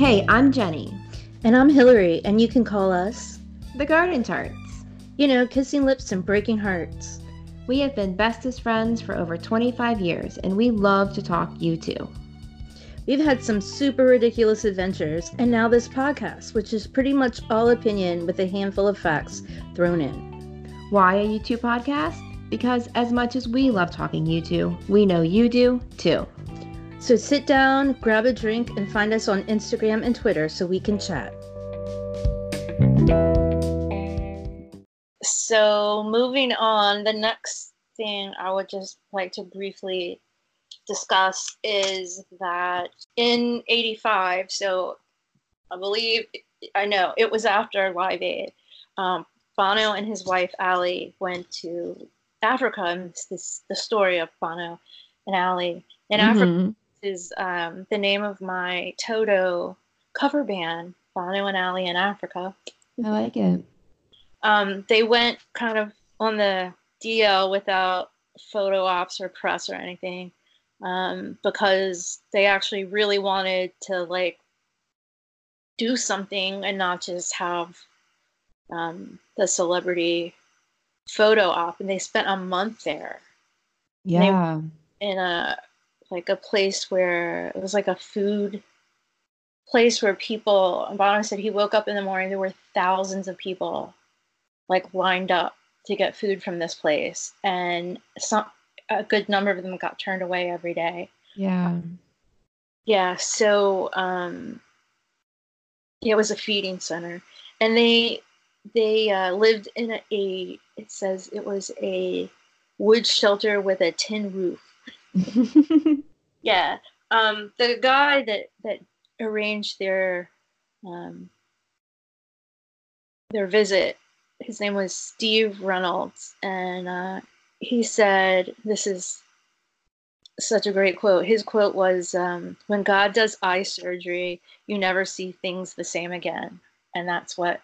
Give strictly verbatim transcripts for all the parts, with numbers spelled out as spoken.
Hey, I'm Jenny. And I'm Hillary, and you can call us the Garden Tarts. You know, kissing lips and breaking hearts. We have been bestest friends for over twenty-five years, and we love to talk U two. We've had some super ridiculous adventures, and now this podcast, which is pretty much all opinion with a handful of facts thrown in. Why a U two podcast? Because as much as we love talking U two, we know you do too. So sit down, grab a drink, and find us on Instagram and Twitter so we can chat. So moving on, the next thing I would just like to briefly discuss is that in eighty-five, so I believe, I know, it was after Live Aid, um, Bono and his wife, Ali, went to Africa, and this is the story of Bono and Ali. And mm-hmm. Africa is um, the name of my Toto cover band, Bono and Ali in Africa. I like it. Um, they went kind of on the D L without photo ops or press or anything um, because they actually really wanted to, like, do something and not just have um, the celebrity photo op. And they spent a month there. Yeah. In a, like, a place where it was like a food place where people, Bono said he woke up in the morning, there were thousands of people, like, lined up to get food from this place. And some, a good number of them got turned away every day. Yeah. Um, yeah. So, um, yeah, it was a feeding center, and they, they, uh, lived in a, a, it says it was a wood shelter with a tin roof. Yeah. Um, the guy that, that arranged their um, their visit, his name was Steve Reynolds, and uh, he said, this is such a great quote. His quote was, um, when God does eye surgery, you never see things the same again. And that's what.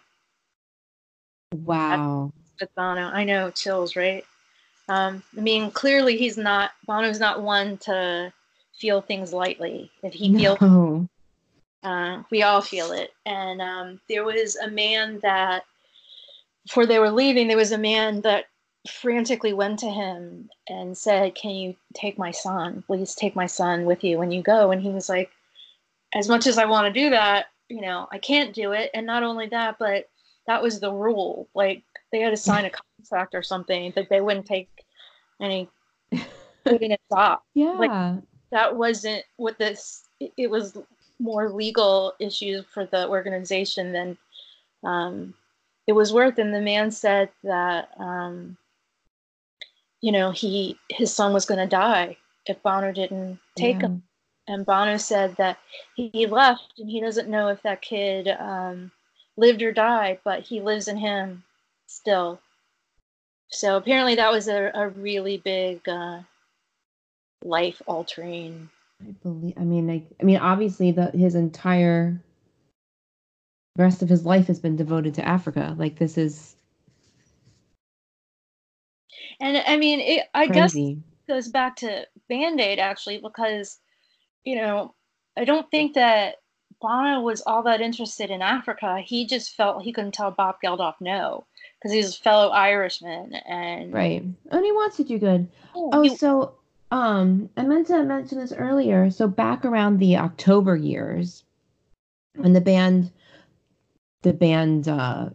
Wow. With Bono. I know, chills, right? Um, I mean, clearly he's not, Bono's not one to feel things lightly. If he feels, no. uh, we all feel it. And um, there was a man that, before they were leaving, there was a man that frantically went to him and said, can you take my son? Please take my son with you when you go. And he was like, as much as I want to do that, you know, I can't do it. And not only that, but that was the rule. Like, they had to sign a contract or something that they wouldn't take any evidence off. Yeah. Like, that wasn't what this, it was more legal issues for the organization than um, it was worth. And the man said that, um, you know, he, his son was going to die if Bono didn't take yeah. him. And Bono said that he left and he doesn't know if that kid um, lived or died, but he lives in him. Still. So apparently that was a, a really big uh, life altering. I believe I mean like I mean obviously the his entire rest of his life has been devoted to Africa. Like, this is And I mean it I crazy. guess it goes back to Band-Aid actually, because, you know, I don't think that Bono was all that interested in Africa. He just felt he couldn't tell Bob Geldof no, because he's a fellow Irishman. And right. And he wants to do good. Oh, oh he... so um, I meant to mention this earlier. So back around the October years, when the band, the band uh,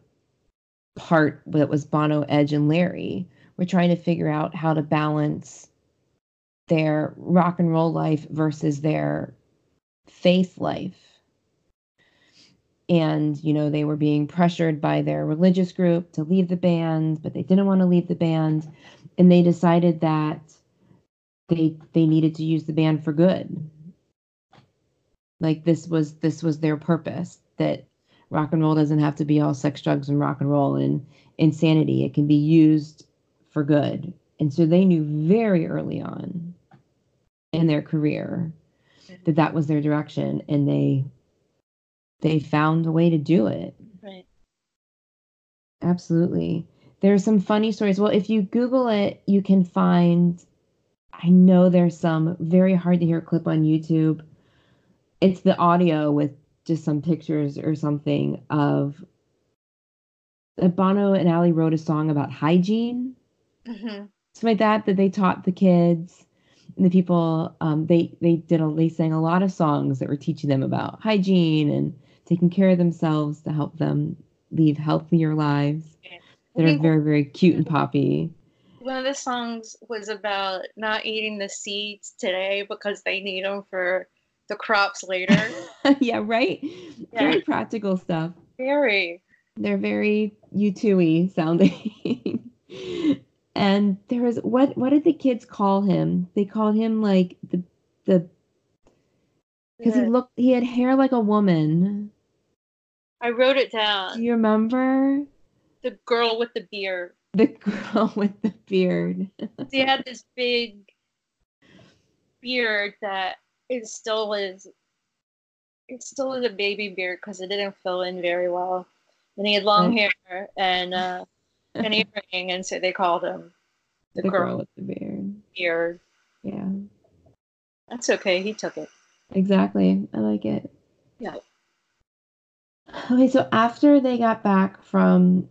part that was Bono, Edge, and Larry were trying to figure out how to balance their rock and roll life versus their faith life. And, you know, they were being pressured by their religious group to leave the band, but they didn't want to leave the band. And they decided that they they needed to use the band for good. Like, this was this was their purpose, that rock and roll doesn't have to be all sex, drugs, and rock and roll and insanity. It can be used for good. And so they knew very early on in their career that that was their direction, and they... They found a way to do it. Right. Absolutely. There's some funny stories. Well, if you Google it, you can find, I know there's some very hard to hear clip on YouTube. It's the audio with just some pictures or something of that Bono and Ali wrote a song about hygiene. Mm-hmm. Something like that, that they taught the kids and the people. Um, they they did a, they sang a lot of songs that were teaching them about hygiene and taking care of themselves to help them lead healthier lives. Yeah. That are very, very cute and poppy. One of the songs was about not eating the seeds today because they need them for the crops later. Yeah, right? Yeah. Very practical stuff. Very. They're very U two-y sounding. And there was, what What did the kids call him? They called him like the, the, because yeah. he looked, he had hair like a woman. I wrote it down. Do you remember? The girl with the beard. The girl with the beard. She had this big beard that it still is, it still is a baby beard because it didn't fill in very well. And he had long hair and uh, an earring, and so they called him the, the girl, girl with the beard. Beard. Yeah. That's okay. He took it. Exactly. I like it. Yeah. Okay, so after they got back from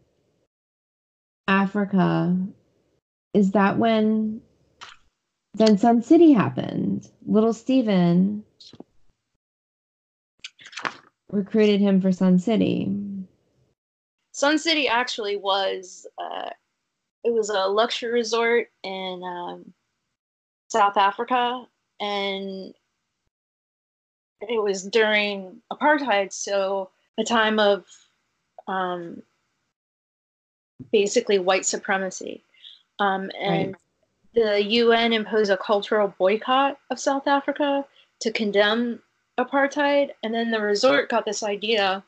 Africa, is that when then Sun City happened? Little Steven recruited him for Sun City. Sun City actually was uh, it was a luxury resort in um, South Africa, and it was during apartheid, so a time of um, basically white supremacy. Um, and right. The U N imposed a cultural boycott of South Africa to condemn apartheid. And then the resort got this idea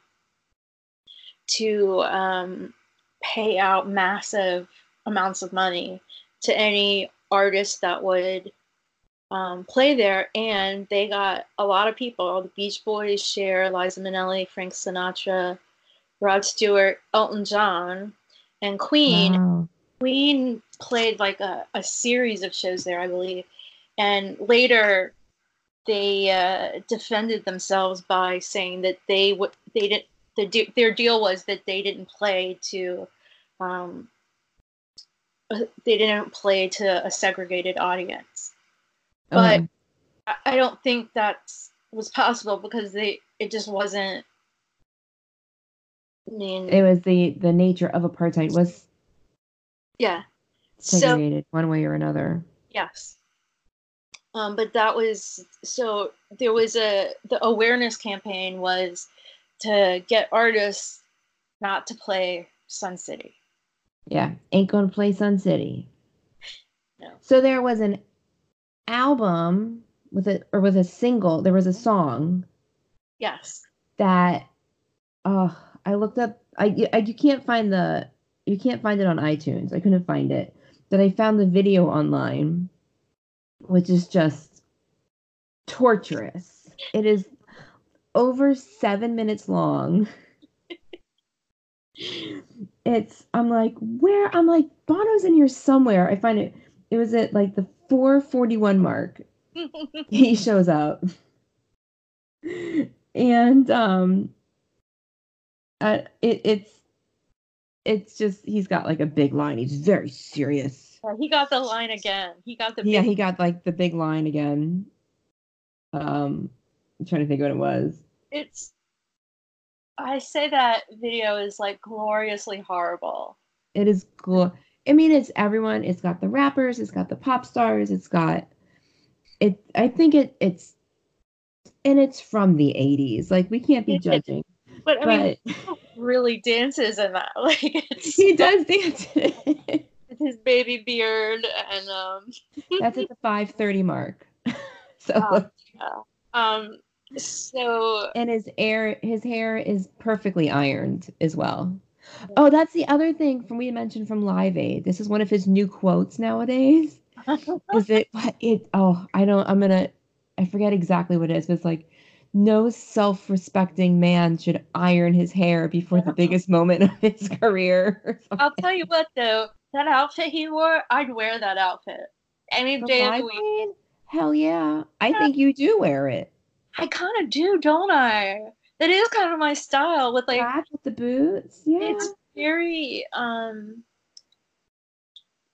to um, pay out massive amounts of money to any artist that would Um, play there, and they got a lot of people. The Beach Boys, Cher, Liza Minnelli, Frank Sinatra, Rod Stewart, Elton John, and Queen. Wow. Queen played like a, a series of shows there, I believe. And later, they uh, defended themselves by saying that they w- they didn't. The de- their deal was that they didn't play to, um, they didn't play to a segregated audience. But okay. I don't think that was possible because they it just wasn't. I mean, it was the, the nature of apartheid was yeah segregated so, one way or another. Yes, um, but that was so there was a the awareness campaign was to get artists not to play Sun City. Yeah, ain't gonna play Sun City. No. So there was an album with a or with a single. There was a song. Yes. That. Oh, I looked up. I, I you can't find the you can't find it on iTunes. I couldn't find it. But I found the video online, which is just torturous. It is over seven minutes long. It's. I'm like, where? I'm like, Bono's in here somewhere. I find it. It was at like the four forty-one mark. He shows up. And um uh, it, it's it's just he's got like a big line. He's very serious. Oh, he got the line again. He got the big Yeah, he got like the big line again. Um I'm trying to think what it was. It's I say that video is like gloriously horrible. It is glorious. I mean, it's everyone. It's got the rappers. It's got the pop stars. It's got it. I think it. It's and it's from the eighties. Like we can't be judging. But, but I mean, but, really dances in that. Like it's, he does dance in it. It's his baby beard and um. That's at the five thirty mark. So. Um, yeah. um. So. And his hair. His hair is perfectly ironed as well. Oh, that's the other thing from we mentioned from Live Aid. This is one of his new quotes nowadays. Is it? It? Oh, I don't. I'm gonna. I forget exactly what it is, but it's like, no self-respecting man should iron his hair before the biggest moment of his career. I'll tell you what, though, that outfit he wore, I'd wear that outfit any the day of the week. Hell yeah! I yeah. think you do wear it. I kind of do, don't I? that is kind of my style with like Black with the boots. Yeah, it's very um,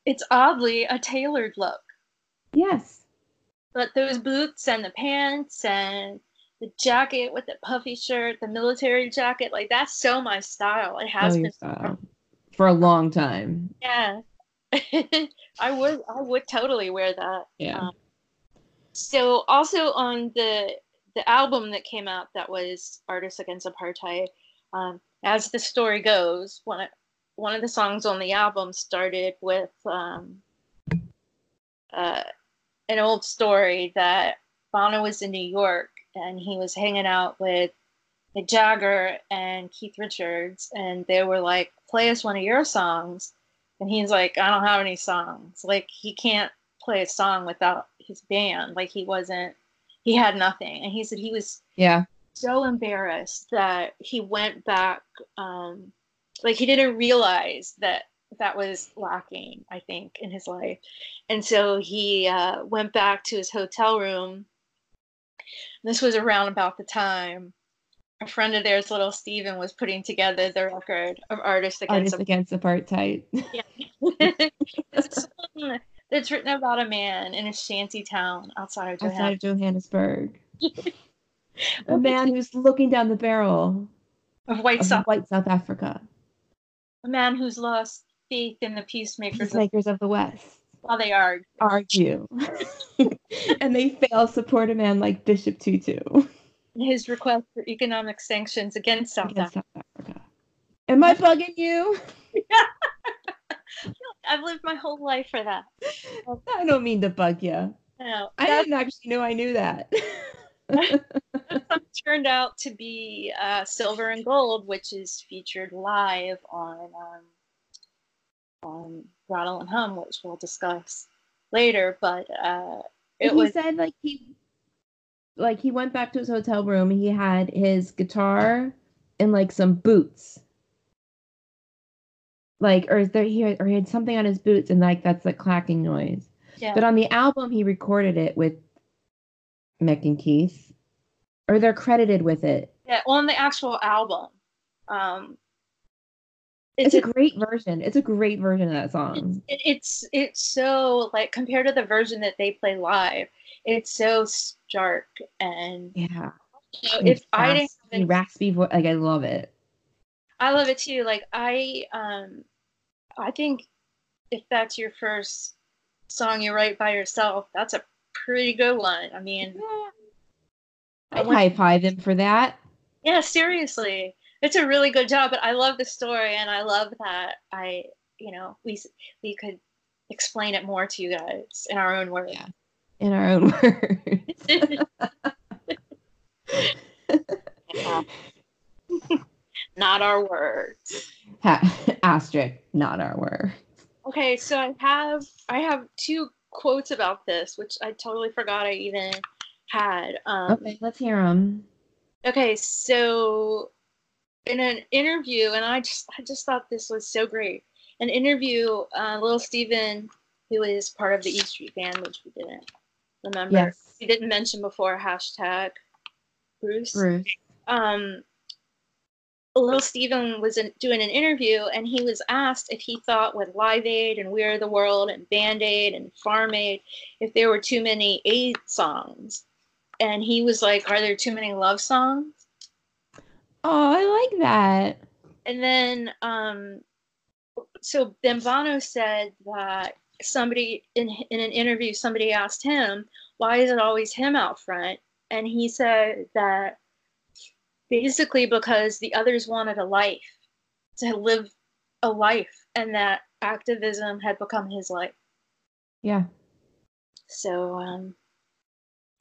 it's oddly a tailored look. Yes, but those boots and the pants and the jacket with the puffy shirt, the military jacket, like that's so my style. It has oh, been for-, for a long time. Yeah. I would I would totally wear that. Yeah. Um, so also on the the album that came out that was Artists Against Apartheid, um, as the story goes, one of, one of the songs on the album started with um, uh, an old story that Bono was in New York and he was hanging out with Mick Jagger and Keith Richards, and they were like, play us one of your songs. And he's like, I don't have any songs. Like, he can't play a song without his band. Like, he wasn't, he had nothing. And he said he was yeah. so embarrassed that he went back. Um, like, he didn't realize that that was lacking, I think, in his life. And so he uh, went back to his hotel room. This was around about the time a friend of theirs, Little Steven, was putting together the record of Artists Against, Artists Against Apartheid. Yeah. It's a song that's written about a man in a shanty town outside of Johannesburg. Outside of Johannesburg. A man who's looking down the barrel of white, of South-, white South Africa. A man who's lost faith in the peacemakers, peacemakers of-, of the West. While they argue. Argue. And they fail support a man like Bishop Tutu. His request for economic sanctions against South, against Africa. South Africa. Am I bugging you? Yeah. I've lived my whole life for that. I don't mean to bug you. No, I didn't actually know I knew that. That turned out to be uh, Silver and Gold, which is featured live on um, on Rattle and Hum, which we'll discuss later. But uh, it he was said like he. Like, he went back to his hotel room. He had his guitar and, like, some boots. Like, or is there he, or he had something on his boots, and, like, that's the clacking noise. Yeah. But on the album, he recorded it with Mick and Keith. Or they're credited with it. Yeah, on the actual album. Um, it's, it's a great version. It's a great version of that song. It, it's, it's so, like, compared to the version that they play live, it's so dark and yeah. You know, if raspy, I didn't have a raspy voice, like I love it. I love it too. Like I, um, I think if that's your first song you write by yourself, that's a pretty good one. I mean, yeah. I high five them for that. Yeah, seriously, it's a really good job. But I love the story, and I love that I, you know, we we could explain it more to you guys in our own words. Yeah. In our own words. Not our words. Ha- asterisk, not our words. Okay, so I have I have two quotes about this, which I totally forgot I even had. Um, okay, let's hear them. Okay, so in an interview, and I just I just thought this was so great. An interview, uh, Little Steven, who is part of the E Street Band, which we didn't. Remember, yes. You didn't mention before hashtag Bruce. Bruce. Um, Little Steven was in, doing an interview, and he was asked if he thought with Live Aid and We Are the World and Band-Aid and Farm Aid, if there were too many aid songs. And he was like, are there too many love songs? Oh, I like that. And then, um, so then Bono said that somebody in in an interview, somebody asked him, why is it always him out front? And he said that basically because the others wanted a life, to live a life, and that activism had become his life. Yeah. So um,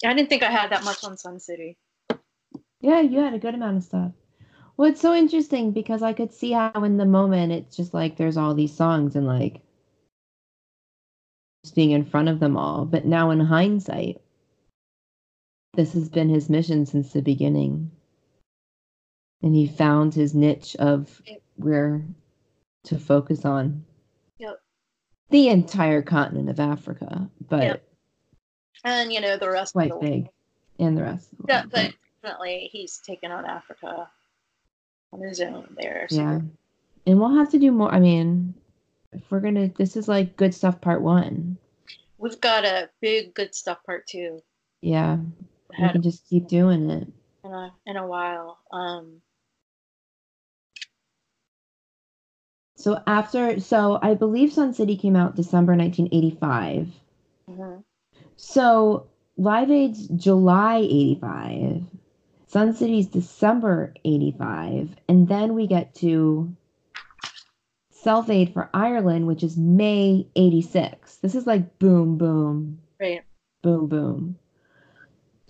I didn't think I had that much on Sun City. Yeah, you had a good amount of stuff. Well, it's so interesting because I could see how in the moment it's just like there's all these songs and like, being in front of them all, but now in hindsight, this has been his mission since the beginning, and he found his niche of where to focus on yep. the entire continent of Africa, but yep. and you know the rest quite of the big, world. and the rest. Of the yeah, world. But definitely he's taken on Africa on his own there. So. Yeah, and we'll have to do more. I mean, if we're gonna, this is like Good Stuff Part One. We've got a big Good Stuff Part Two. Yeah, we can just keep doing it in a in a while. Um. So after, so I believe Sun City came out December nineteen eighty-five. Mm-hmm. So Live Aid's July eighty-five, Sun City's December eighty-five, and then we get to Self Aid for Ireland, which is May eighty-six. This is like boom, boom, right? Boom, boom.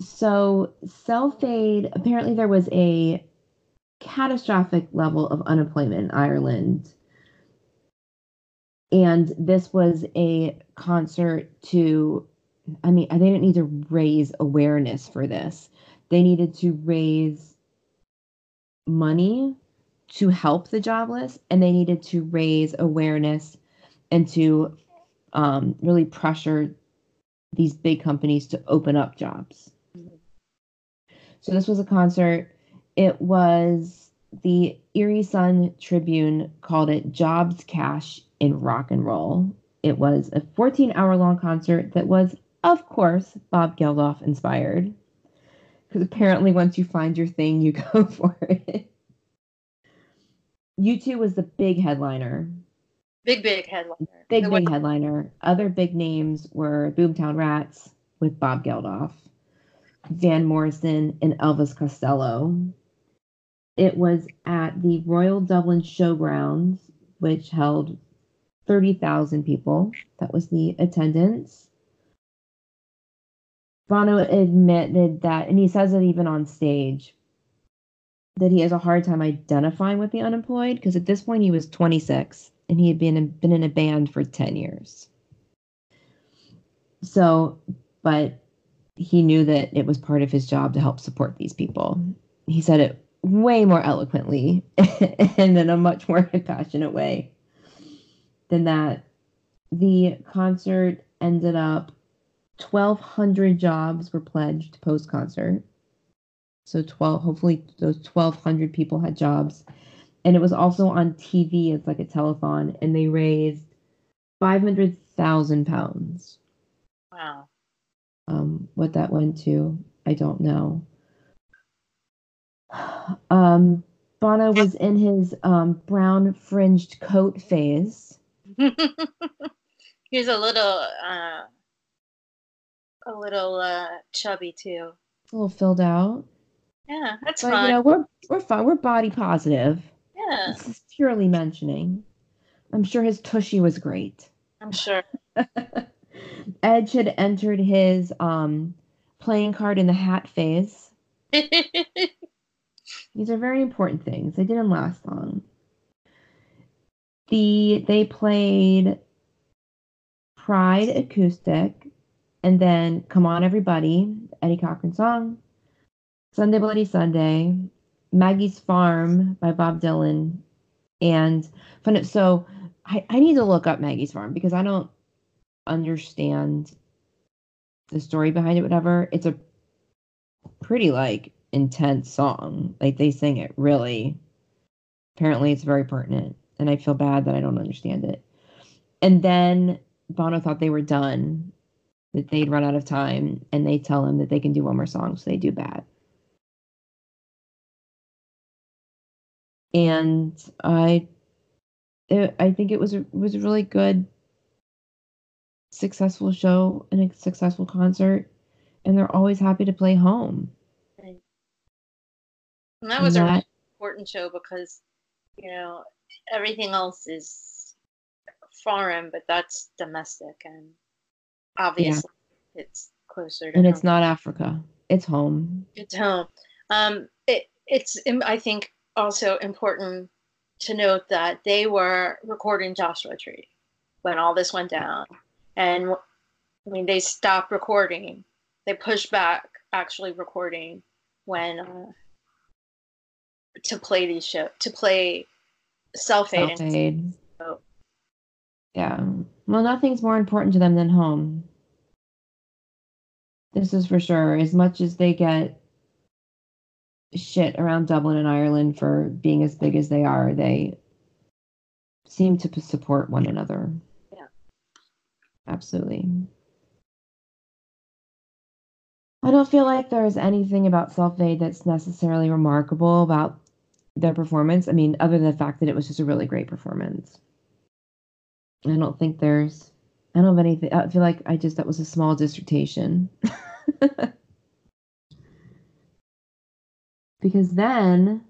So Self Aid, apparently there was a catastrophic level of unemployment in Ireland. And this was a concert to, I mean, they didn't need to raise awareness for this. They needed to raise money to help the jobless, and they needed to raise awareness and to um, really pressure these big companies to open up jobs. So this was a concert. It was the Erie Sun Tribune called it Jobs, Cash, in rock and roll. It was a fourteen hour long concert that was, of course, Bob Geldof inspired. Because apparently once you find your thing, you go for it. U two was the big headliner. Big, big headliner. Big, the big one- headliner. Other big names were Boomtown Rats with Bob Geldof, Van Morrison, and Elvis Costello. It was at the Royal Dublin Showgrounds, which held thirty thousand people. That was the attendance. Bono admitted that, and he says it even on stage, that he has a hard time identifying with the unemployed, because at this point he was twenty-six and he had been in, been in a band for ten years. So, but he knew that it was part of his job to help support these people. He said it way more eloquently and in a much more compassionate way. Than that, the concert ended up twelve hundred jobs were pledged post-concert. So twelve, hopefully those twelve hundred people had jobs. And it was also on T V as like a telethon, and they raised five hundred thousand pounds. Wow. Um, what that went to, I don't know. Um, Bono was in his um, brown fringed coat phase. He's a little, uh, a little uh, chubby too. A little filled out. Yeah, that's but, fine. You know, we're we're fine. We're body positive. Yeah, this is purely mentioning. I'm sure his tushy was great. I'm sure. Edge had entered his um, playing card in the hat phase. These are very important things. They didn't last long. The they played Pride acoustic, and then Come On Everybody, Eddie Cochran song, Sunday Bloody Sunday, Maggie's Farm by Bob Dylan, and fun. So I, I need to look up Maggie's Farm because I don't understand the story behind it. Whatever, it's a pretty like intense song. Like they sing it really. Apparently, it's very pertinent. And I feel bad that I don't understand it. And then Bono thought they were done, that they'd run out of time, and they tell him that they can do one more song, so they do Bad. And I, it, I think it was a, was a really good, successful show and a successful concert, and they're always happy to play home. Right. And that was and that, a really important show because, you know, everything else is foreign, but that's domestic, and obviously yeah. It's closer to and home. It's not Africa. It's home. It's home. Um, it, it's, I think, also important to note that they were recording Joshua Tree when all this went down. And, I mean, they stopped recording. They pushed back actually recording when uh, to play these shows, to play... Self aid. Oh. Yeah. Well, nothing's more important to them than home. This is for sure. As much as they get shit around Dublin and Ireland for being as big as they are. They seem to support one another. Yeah. Absolutely. I don't feel like there's anything about Self Aid that's necessarily remarkable about their performance. I mean, other than the fact that it was just a really great performance. I don't think there's, I don't have anything. I feel like I just, that was a small dissertation. Because then,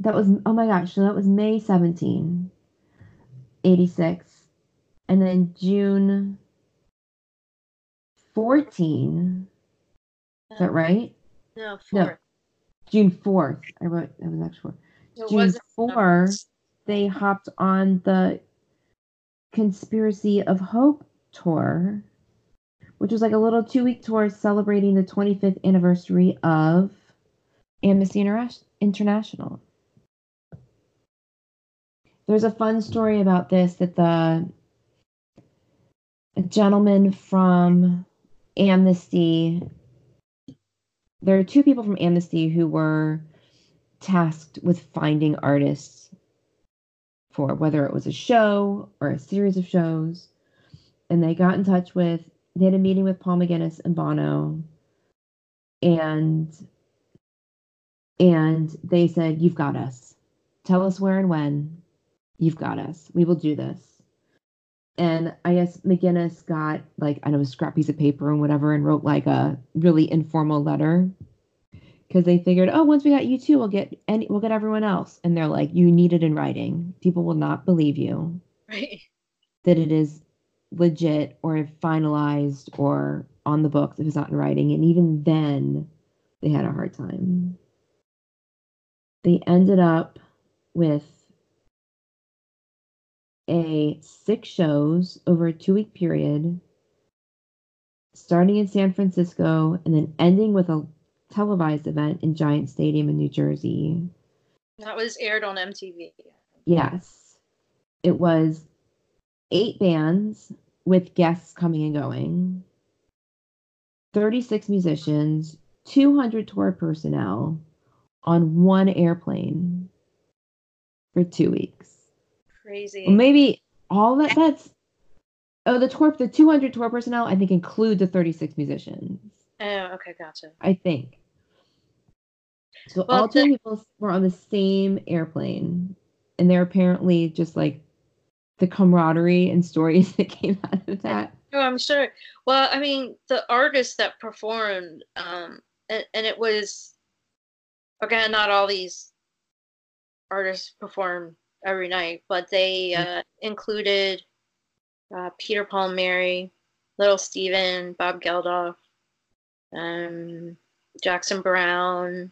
that was, oh my gosh, so that was May seventeenth, eighty-six. And then June fourteenth. No. Is that right? No, fourth. No. June fourth. I wrote, that was actually four. June fourth, they hopped on the Conspiracy of Hope tour, which was like a little two-week tour celebrating the twenty-fifth anniversary of Amnesty International. There's a fun story about this, that the a gentleman from Amnesty, there are two people from Amnesty who were tasked with finding artists for whether it was a show or a series of shows, and they got in touch with, they had a meeting with Paul McGuinness and Bono, and And they said, you've got us. Tell us where and when. You've got us. We will do this. And I guess McGuinness got, like, I don't know, a scrap piece of paper and whatever, and wrote, like, a really informal letter. Because they figured, oh, once we got U two, we'll get any, we'll get everyone else. And they're like, you need it in writing. People will not believe you. Right. That it is legit or finalized or on the books if it's not in writing. And even then, they had a hard time. They ended up with a six shows over a two-week period, starting in San Francisco and then ending with a televised event in Giant Stadium in New Jersey. That was aired on M T V. Yes. It was eight bands with guests coming and going, thirty-six musicians, two hundred tour personnel, on one airplane for two weeks. Crazy. Well, maybe all that, that's... Oh, the tour, the two hundred tour personnel, I think, include the thirty-six musicians. Oh, okay, gotcha. I think. So well, all two the- people were on the same airplane, and they're apparently just, like, the camaraderie and stories that came out of that. No, I'm sure. Well, I mean, the artists that performed, um, and, and it was... Again, not all these artists perform every night, but they uh, included uh, Peter Paul and Mary, Little Steven, Bob Geldof, um, Jackson Brown,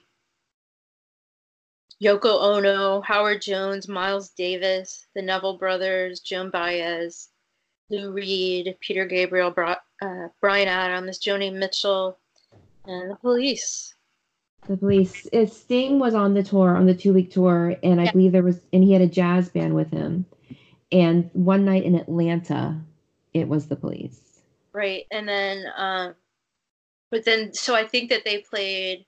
Yoko Ono, Howard Jones, Miles Davis, the Neville Brothers, Joan Baez, Lou Reed, Peter Gabriel, Bra- uh, Bryan Adams, Joni Mitchell, and The Police. The Police. Sting was on the tour, on the two-week tour, and I yeah. believe there was, and he had a jazz band with him. And one night in Atlanta, it was The Police. Right, and then, um, but then, so I think that they played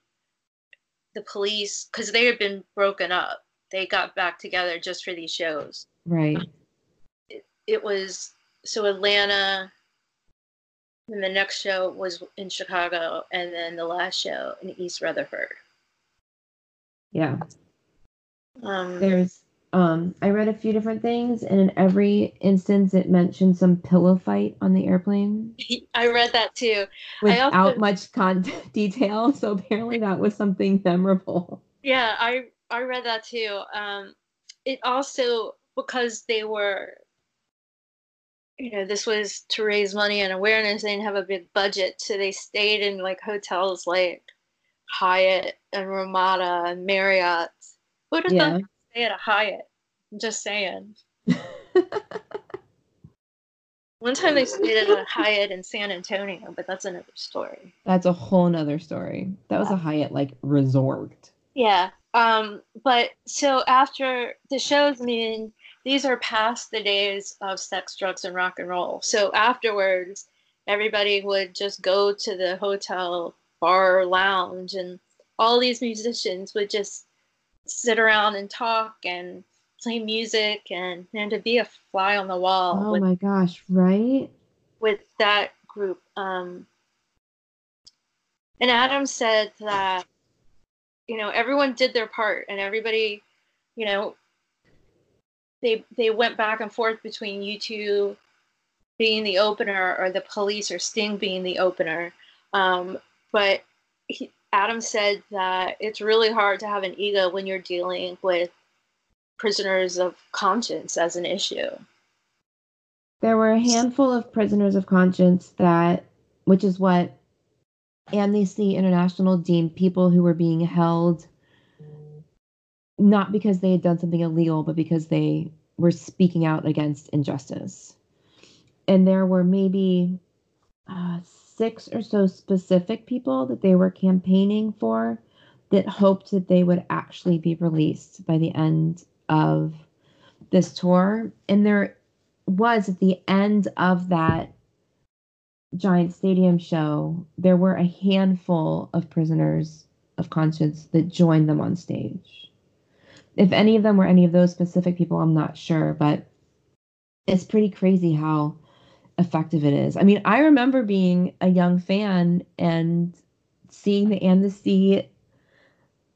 The Police, because they had been broken up. They got back together just for these shows. Right. It, it was, so Atlanta, and the next show was in Chicago, and then the last show in East Rutherford. Yeah. Um, There's, um, I read a few different things, and in every instance it mentioned some pillow fight on the airplane. I read that too. Without I also, much con- detail, so apparently that was something memorable. Yeah, I, I read that too. Um, it also, because they were... You know, this was to raise money and awareness. They didn't have a big budget, so they stayed in, like, hotels like Hyatt and Ramada and Marriott. Who'd have yeah. thought they'd stay at a Hyatt? I'm just saying. One time they stayed at a Hyatt in San Antonio, but that's another story. That's a whole nother story. That was yeah. a Hyatt, like, resort. Yeah. Um. But so after the shows, I mean... These are past the days of sex, drugs, and rock and roll. So afterwards, everybody would just go to the hotel bar lounge and all these musicians would just sit around and talk and play music, and, and to be a fly on the wall. Oh with, my gosh, right? With that group. Um, and Adam said that, you know, everyone did their part, and everybody, you know, they they went back and forth between U two being the opener or the Police or Sting being the opener. Um, but he, Adam said that it's really hard to have an ego when you're dealing with prisoners of conscience as an issue. There were a handful of prisoners of conscience that, which is what Amnesty International deemed people who were being held not because they had done something illegal, but because they were speaking out against injustice. And there were maybe uh, six or so specific people that they were campaigning for that hoped that they would actually be released by the end of this tour. And there was, at the end of that Giant Stadium show, there were a handful of prisoners of conscience that joined them on stage. If any of them were any of those specific people, I'm not sure, but it's pretty crazy how effective it is. I mean, I remember being a young fan and seeing the Amnesty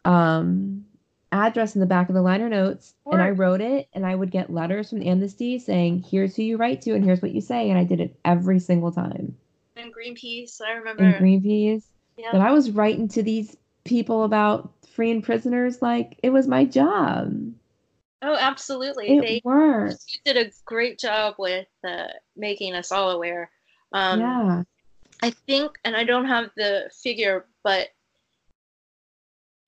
um, address in the back of the liner notes, and I wrote it, and I would get letters from Amnesty saying, here's who you write to, and here's what you say, and I did it every single time. And Greenpeace, I remember. And Greenpeace. Yeah. But I was writing to these people about freeing prisoners like it was my job. Oh, absolutely. It they worked. You did a great job with uh, making us all aware. Um, yeah. I think, and I don't have the figure, but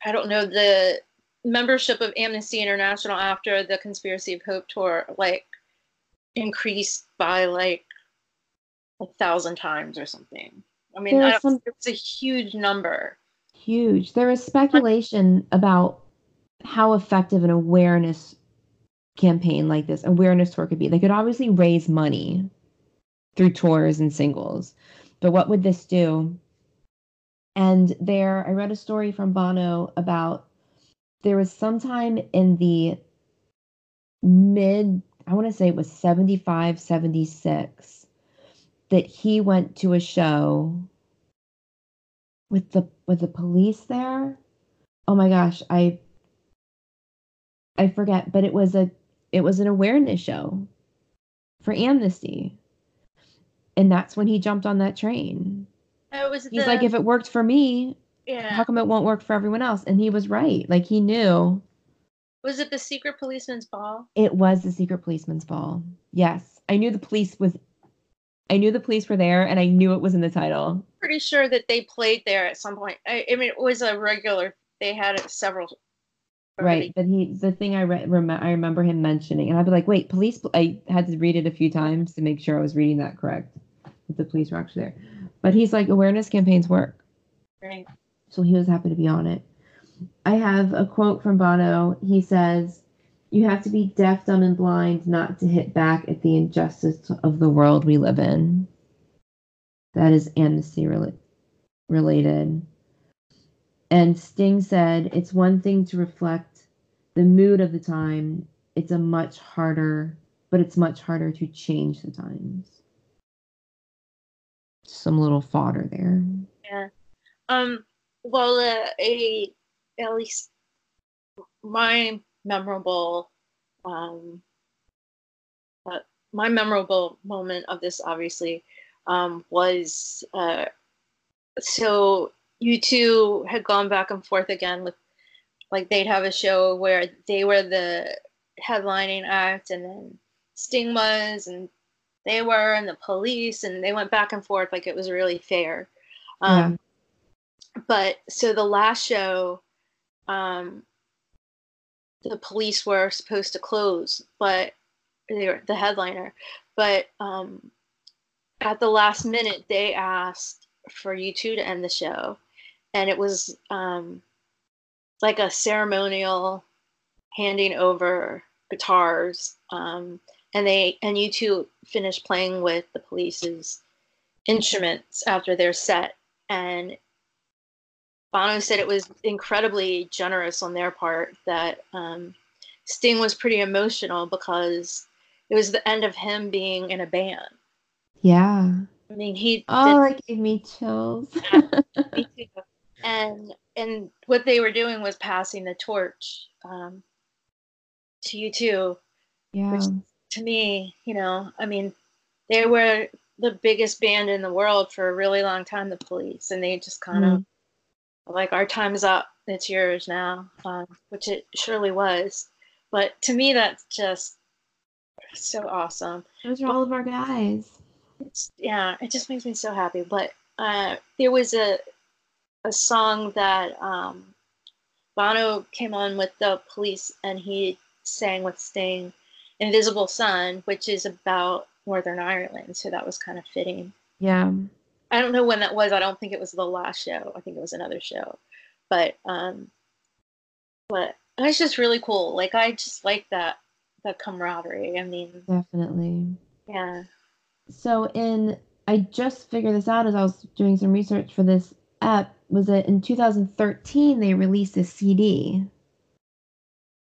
I don't know, the membership of Amnesty International after the Conspiracy of Hope tour, like, increased by, like, a thousand times or something. I mean, that, some... it was a huge number. Huge. There was speculation about how effective an awareness campaign like this, awareness tour could be. They could obviously raise money through tours and singles, but what would this do? And there, I read a story from Bono about there was sometime in the mid, I want to say it was seventy-five, seventy-six, that he went to a show with the with the Police there. Oh my gosh, I I forget, but it was a it was an awareness show for Amnesty, and that's when he jumped on that train. It was He's the, like, if it worked for me, yeah, how come it won't work for everyone else? And he was right. Like, he knew. Was it the Secret Policeman's Ball? It was the Secret Policeman's Ball. Yes, I knew the police was. I knew the Police were there, and I knew it was in the title. I'm pretty sure that they played there at some point. I, I mean, it was a regular. They had it several. Right, but he the thing I re- rem- I remember him mentioning, and I'd be like, wait, Police, I had to read it a few times to make sure I was reading that correct, that the Police were actually there. But he's like, awareness campaigns work. Right. So he was happy to be on it. I have a quote from Bono. He says, "You have to be deaf, dumb, and blind not to hit back at the injustice of the world we live in." That is Amnesty re- related. And Sting said, "It's one thing to reflect the mood of the time. It's a much harder, but it's much harder to change the times." Some little fodder there. Yeah. Um. Well, uh, a at least my memorable, um, uh, my memorable moment of this obviously um, was uh, so. U two had gone back and forth again with, like, they'd have a show where they were the headlining act, and then Sting was, and they were, and the Police, and they went back and forth like it was really fair. Um, yeah. But so the last show, um, the Police were supposed to close, but they were the headliner. But um, at the last minute, they asked for U two to end the show. And it was um, like a ceremonial handing over guitars, um, and they and U two finished playing with the Police's instruments after their set. And Bono said it was incredibly generous on their part that um, Sting was pretty emotional because it was the end of him being in a band. Yeah. I mean, he... Oh, that gave me chills. Yeah, me too. And, and what they were doing was passing the torch um, to U two. Yeah. Which, to me, you know, I mean, they were the biggest band in the world for a really long time, the Police. And they just kind mm. of, like, our time is up. It's yours now. Um, which it surely was. But to me, that's just so awesome. Those are all of our guys. It's, yeah, it just makes me so happy. But uh, there was a a song that um, Bono came on with the Police, and he sang with Sting, "Invisible Sun," which is about Northern Ireland. So that was kind of fitting. Yeah. I don't know when that was. I don't think it was the last show. I think it was another show. But um, but it was just really cool. Like, I just like that, the camaraderie. I mean, definitely. Yeah. So in, I just figured this out as I was doing some research for this app, was it in two thousand thirteen they released a C D.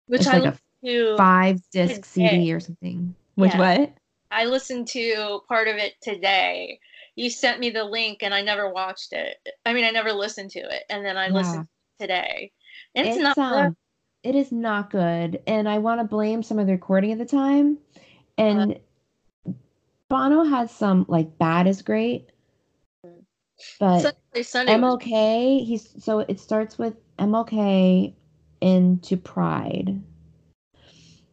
Which it's I like a five-disc C D or something. Which yeah. What? I listened to part of it today. You sent me the link and I never watched it. I mean, I never listened to it. And then I yeah. listened to it today. And it's, it's not um, good. It is not good. And I want to blame some of the recording at the time. And... Uh, Bono has some, like, Bad is Great, but Sunday, Sunday M L K, was... he's, so it starts with M L K into Pride,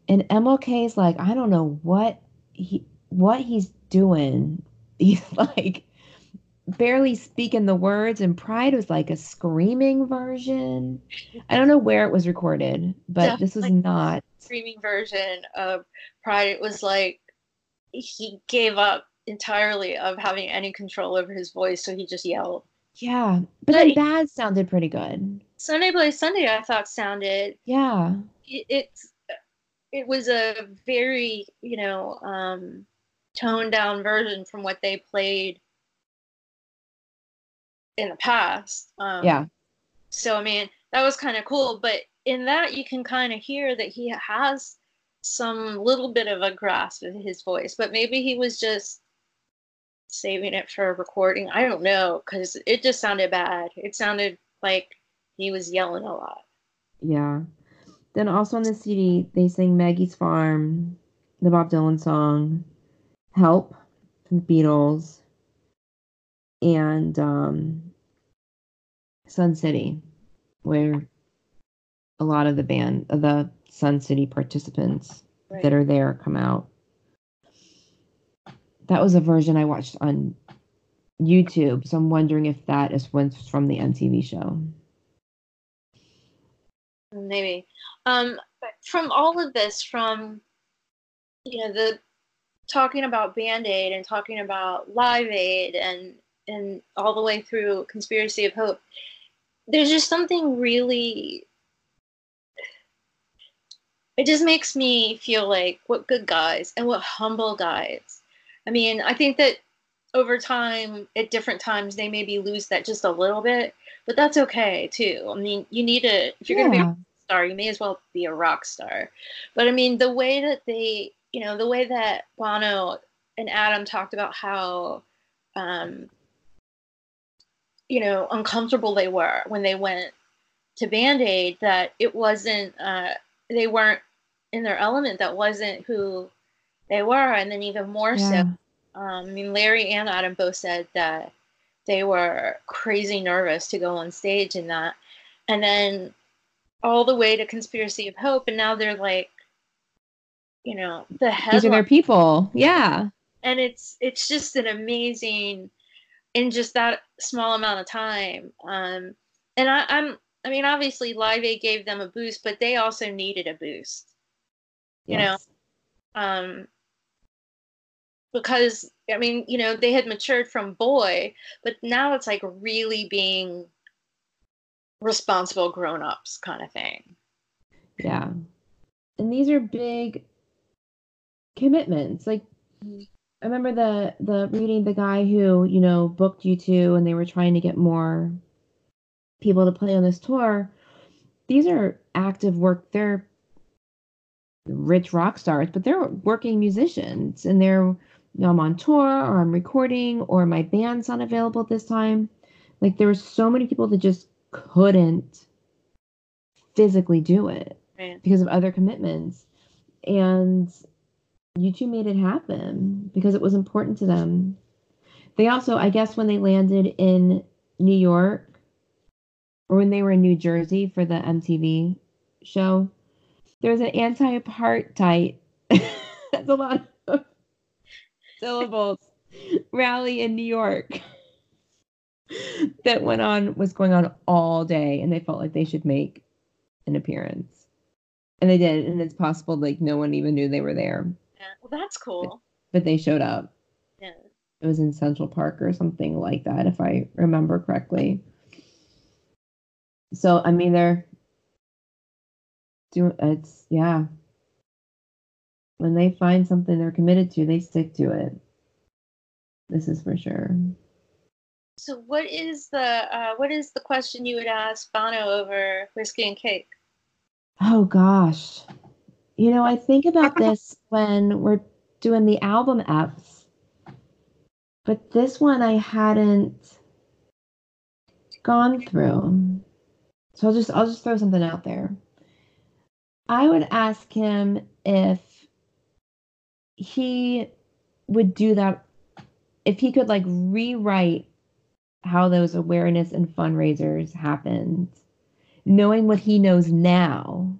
and M L K is like, I don't know what he, what he's doing. He's, like, barely speaking the words, and Pride was, like, a screaming version. I don't know where it was recorded, but definitely this was not. Screaming version of Pride, it was, like, he gave up entirely of having any control over his voice, so he just yelled. Yeah, but, but then Bad sounded pretty good. Sunday Bloody Sunday, I thought, sounded... Yeah. It, it's, it was a very, you know, um, toned-down version from what they played in the past. Um, yeah. So, I mean, that was kind of cool, but in that you can kind of hear that he has... some little bit of a grasp of his voice, but maybe he was just saving it for a recording. I don't know, because it just sounded bad. It sounded like he was yelling a lot. Yeah. Then also on the C D, they sing Maggie's Farm, the Bob Dylan song, Help from the Beatles, and um, Sun City, where a lot of the band, the Sun City participants right. that are there come out. That was a version I watched on YouTube, so I'm wondering if that is what's from the M T V show. Maybe. Um, but from all of this, from, you know, the talking about Band-Aid and talking about Live Aid and and all the way through Conspiracy of Hope, there's just something really... It just makes me feel like what good guys and what humble guys. I mean, I think that over time, at different times, they maybe lose that just a little bit, but that's okay too. I mean, you need to, if you're yeah. going to be a rock star, you may as well be a rock star. But I mean, the way that they, you know, the way that Bono and Adam talked about how, um, you know, uncomfortable they were when they went to Band-Aid, that it wasn't, uh, they weren't in their element. That wasn't who they were. And then even more yeah. so, um, I mean, Larry and Adam both said that they were crazy nervous to go on stage and that, and then all the way to Conspiracy of Hope. And now they're like, you know, the headline. These are their people. Yeah. And it's, it's just an amazing, in just that small amount of time. Um, and I, I'm, I mean, obviously, Live Aid gave them a boost, but they also needed a boost, you yes. know, um, because, I mean, you know, they had matured from Boy, but now it's like really being responsible grown-ups kind of thing. Yeah. And these are big commitments. Like, I remember the, the reading the guy who, you know, booked U two and they were trying to get more people to play on this tour. These are active work. They're rich rock stars, but they're working musicians, and they're, you know, I'm on tour, or I'm recording, or my band's not available at this time. Like, there were so many people that just couldn't physically do it right. because of other commitments. And U two made it happen because it was important to them. They also, I guess, when they landed in New York, or when they were in New Jersey for the M T V show, there was an anti-apartheid, that's a lot of syllables, rally in New York that went on, was going on all day, and they felt like they should make an appearance. And they did, and it's possible, like, no one even knew they were there. Yeah, well, that's cool. But, but they showed up. Yeah. It was in Central Park or something like that, if I remember correctly. So, I mean, they're doing, it's, yeah. When they find something they're committed to, they stick to it. This is for sure. So what is the, uh, what is the question you would ask Bono over Whiskey and Cake? Oh, gosh. You know, I think about this when we're doing the album apps. But this one I hadn't gone through. So I'll just I'll just throw something out there. I would ask him if he would do that, if he could, like, rewrite how those awareness and fundraisers happened, knowing what he knows now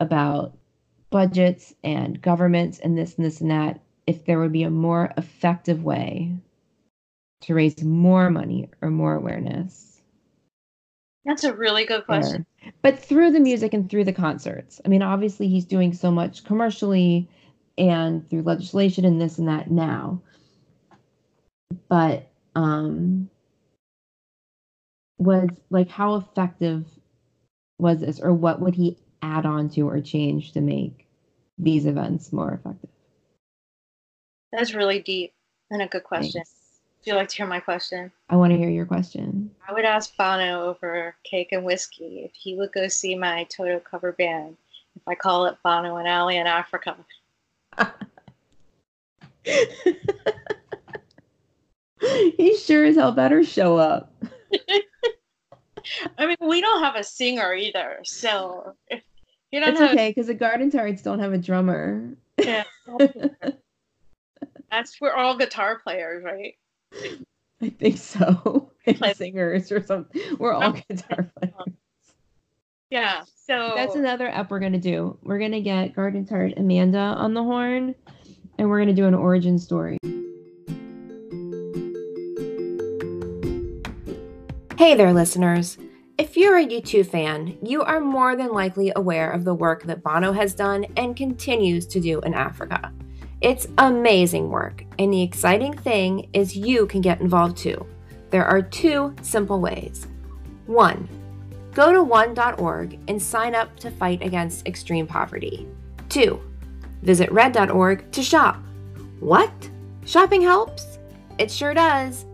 about budgets and governments and this and this and that, if there would be a more effective way to raise more money or more awareness. That's a really good question. There. But through the music and through the concerts. I mean, obviously he's doing so much commercially and through legislation and this and that now. But um was, like, how effective was this, or what would he add on to or change to make these events more effective? That's really deep and a good question. Thanks. Would you like to hear my question? I want to hear your question. I would ask Bono over Cake and Whiskey if he would go see my Toto cover band, if I call it Bono and Ali in Africa. He sure as hell better show up. I mean, we don't have a singer either, so if you don't it's have... okay, because the Garden Tarts don't have a drummer. Yeah, that's we're all guitar players, right? I think so. Like, singers or something. We're all okay. guitar players. Yeah, so that's another app we're gonna do. We're gonna get Garden Tart Amanda on the horn, and we're gonna do an origin story. Hey there, listeners. If you're a U two fan, you are more than likely aware of the work that Bono has done and continues to do in Africa. It's amazing work, and the exciting thing is you can get involved too. There are two simple ways. One, go to one dot org and sign up to fight against extreme poverty. Two, visit red dot org to shop. What? Shopping helps? It sure does.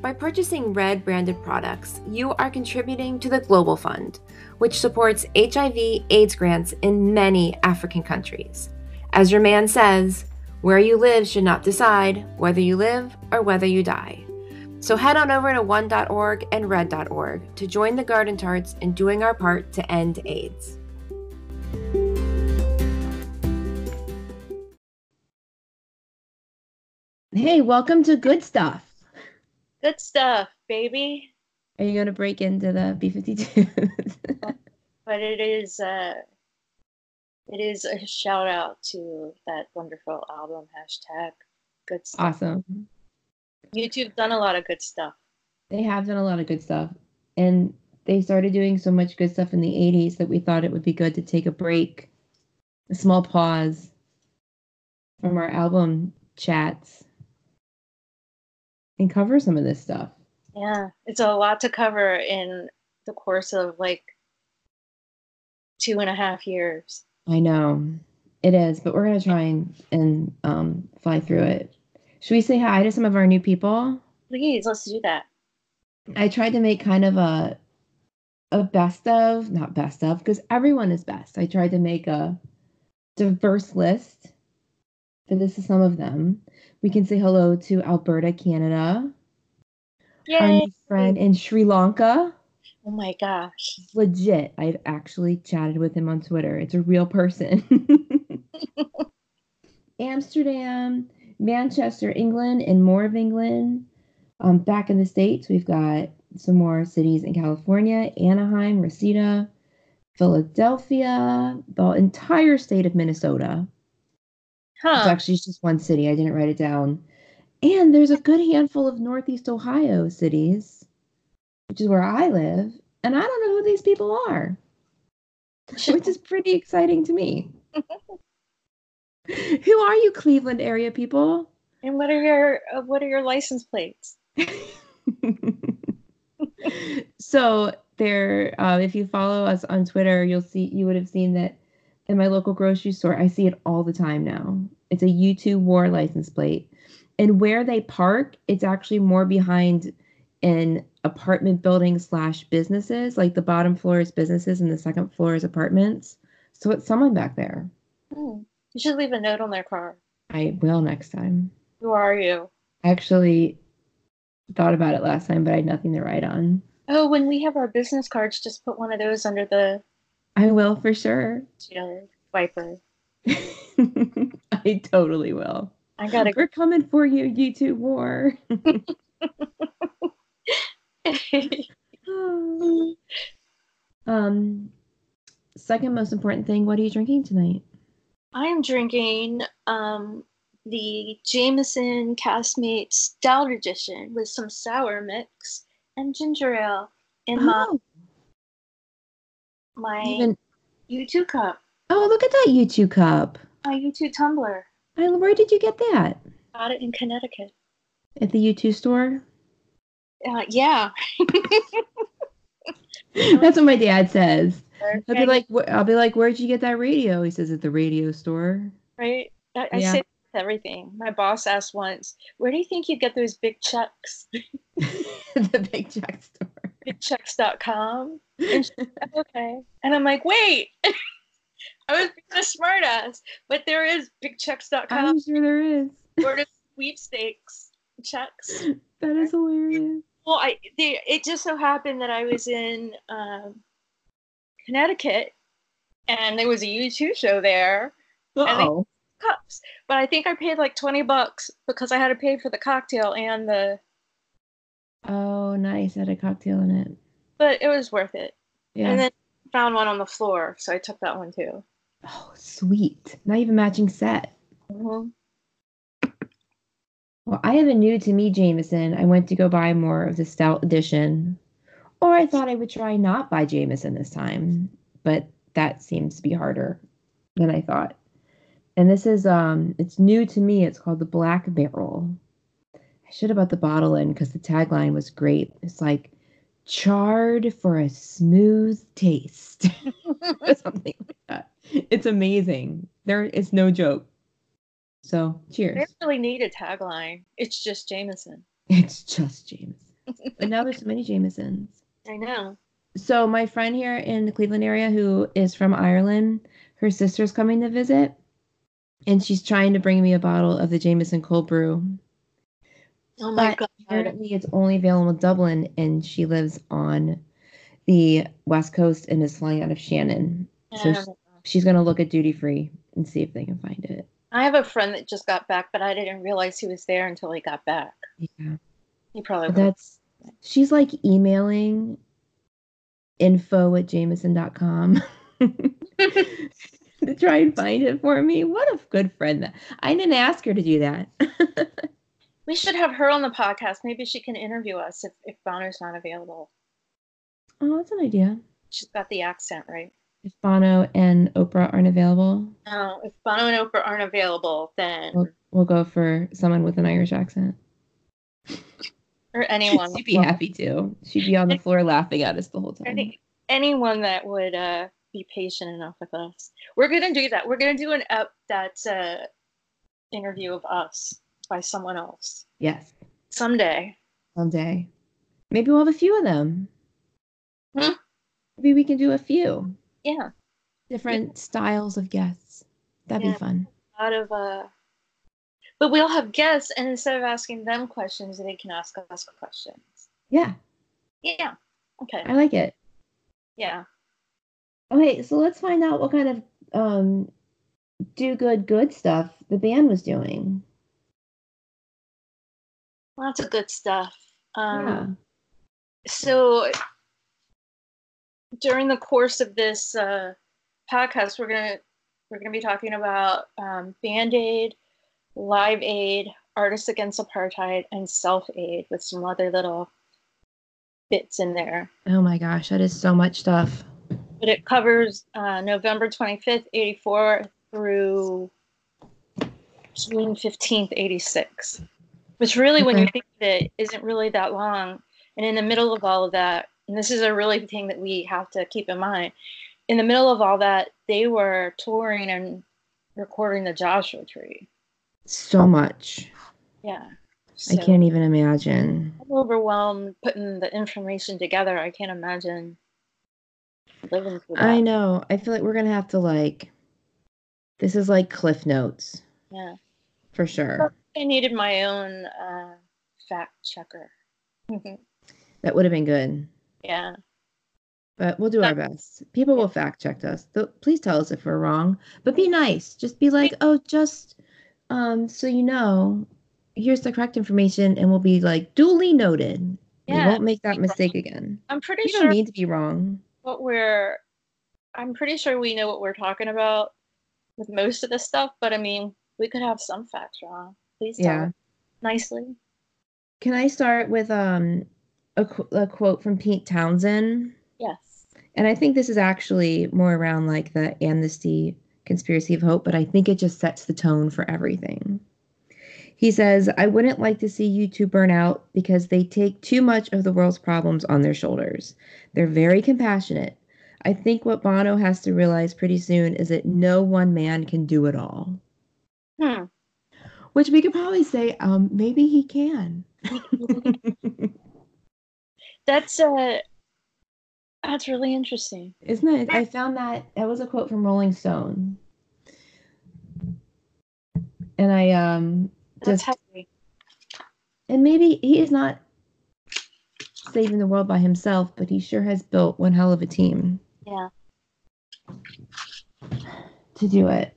By purchasing Red branded products, you are contributing to the Global Fund, which supports H I V AIDS grants in many African countries. As your man says, where you live should not decide whether you live or whether you die. So head on over to one dot org and red dot org to join the Garden Tarts in doing our part to end AIDS. Hey, welcome to Good Stuff. Good stuff, baby. Are you going to break into the B fifty-two? But it is, uh, it is a shout out to that wonderful album, hashtag Good Stuff. Awesome. YouTube's done a lot of good stuff. They have done a lot of good stuff. And they started doing so much good stuff in the eighties that we thought it would be good to take a break, a small pause from our album chats, and cover some of this stuff. Yeah, it's a lot to cover in the course of like two and a half years. I know it is, but we're gonna try and and um fly through it. Should we say hi to some of our new people? Please, let's do that. I tried to make kind of a a best of, not best of, because everyone is best. I tried to make a diverse list, but this is some of them. We can say hello to Alberta, Canada. Yay. Our new friend in Sri Lanka. Oh my gosh. Legit. I've actually chatted with him on Twitter. It's a real person. Amsterdam, Manchester, England, and more of England. Um, back in the States, we've got some more cities in California, Anaheim, Reseda, Philadelphia, the entire state of Minnesota. Huh. It's actually just one city. I didn't write it down. And there's a good handful of Northeast Ohio cities, which is where I live. And I don't know who these people are, which is pretty exciting to me. Who are you, Cleveland area people? And what are your uh, what are your license plates? So there, uh, if you follow us on Twitter, you'll see you would have seen that in my local grocery store. I see it all the time now. It's a U two war license plate, and where they park, it's actually more behind in apartment buildings slash businesses. Like the bottom floor is businesses, and the second floor is apartments. So it's someone back there. Hmm. You should leave a note on their car. I will next time. Who are you? I actually thought about it last time, but I had nothing to write on. Oh, when we have our business cards, just put one of those under the... I will, for sure. You know, wiper. I totally will. I gotta... We're coming for you, YouTube war. um, second most important thing, what are you drinking tonight? I'm drinking um, the Jameson Castmate Stout Edition with some sour mix and ginger ale in oh. my my Even... U two cup. Oh, look at that U two cup. My U two tumbler. I, where did you get that? Got it in Connecticut. At the U two store? Uh, yeah. That's what my dad says. Okay. I'll be like, I'll be like, where'd you get that radio? He says, at the radio store. Right. I, I yeah. say everything. My boss asked once, where do you think you get those big checks? The big check store. big checks dot com. And she said, okay. And I'm like, wait, I was being a smart ass, but there is big checks dot com. I'm sure there is. Or the sweepstakes checks. That is hilarious. Well, I they, it just so happened that I was in um, Connecticut, and there was a U two show there. Oh, cups! But I think I paid like twenty bucks because I had to pay for the cocktail and the. Oh, nice! Had a cocktail in it. But it was worth it. Yeah. And then found one on the floor, so I took that one too. Oh, sweet! Not even matching set. Mm-hmm. Well, I have a new to me Jameson. I went to go buy more of the stout edition. Or I thought I would try not buy Jameson this time, but that seems to be harder than I thought. And this is, um, it's new to me. It's called the Black Barrel. I should have bought the bottle in because the tagline was great. It's like, charred for a smooth taste. Something like that. It's amazing. There, it's no joke. So, cheers. They really need a tagline. It's just Jameson. It's just Jameson. But now there's so many Jamesons. I know. So my friend here in the Cleveland area who is from Ireland, her sister's coming to visit, and she's trying to bring me a bottle of the Jameson cold brew. Oh my but God. Apparently it's only available in Dublin, and she lives on the West Coast and is flying out of Shannon. Yeah. So she's going to look at duty free and see if they can find it. I have a friend that just got back, but I didn't realize he was there until he got back. Yeah. He probably would. That's, she's like emailing info at jameson dot com to try and find it for me. What a good friend. That I didn't ask her to do that. We should have her on the podcast. Maybe she can interview us if, if Bono's not available. Oh, that's an idea. She's got the accent, right? If Bono and Oprah aren't available? No, if Bono and Oprah aren't available, then... We'll, we'll go for someone with an Irish accent. Or anyone. She'd be happy to. She'd be on the floor laughing at us the whole time. Any, anyone that would uh, be patient enough with us. We're going to do that. We're going to do an up that's uh, interview of us by someone else. Yes. Someday. Someday. Maybe we'll have a few of them. Hmm? Maybe we can do a few. Yeah. Different yeah. styles of guests. That'd yeah. be fun. A lot of, uh... But we all have guests, and instead of asking them questions, they can ask us questions. Yeah. Yeah. Okay. I like it. Yeah. Okay, so let's find out what kind of um, do good, good stuff the band was doing. Lots of good stuff. Um, yeah. So during the course of this uh, podcast, we're gonna we're gonna be talking about um, Band-Aid, Live Aid, Artists Against Apartheid, and Self Aid, with some other little bits in there. Oh my gosh, that is so much stuff. But it covers uh, November twenty-fifth, eighty-four through June fifteenth, eighty-six. Which really, okay. when you think of it, isn't really that long. And in the middle of all of that, and this is a really thing that we have to keep in mind, in the middle of all that, they were touring and recording the Joshua Tree. So much. Yeah. So, I can't even imagine. I'm overwhelmed putting the information together. I can't imagine. I know. I feel like we're going to have to, like, this is like Cliff Notes. Yeah. For sure. I needed my own uh, fact checker. That would have been good. Yeah. But we'll do That's, our best. People yeah. will fact check us. They'll, please tell us if we're wrong. But be nice. Just be like, oh, just um, so you know, here's the correct information. And we'll be like, duly noted. Yeah. We won't make that mistake again. I'm pretty we sure. You don't need to be wrong. What we're, I'm pretty sure we know what we're talking about with most of this stuff, but I mean, we could have some facts wrong. Please tell yeah. nicely. Can I start with um a, a quote from Pete Townsend? Yes. And I think this is actually more around like the Amnesty Conspiracy of Hope, but I think it just sets the tone for everything. He says, I wouldn't like to see U two burn out because they take too much of the world's problems on their shoulders. They're very compassionate. I think what Bono has to realize pretty soon is that no one man can do it all. Hmm. Which we could probably say, um, maybe he can. That's uh, that's really interesting. Isn't it? I found that, that was a quote from Rolling Stone. And I... um. Just, That's heavy. And maybe he is not saving the world by himself, but he sure has built one hell of a team. Yeah. To do it.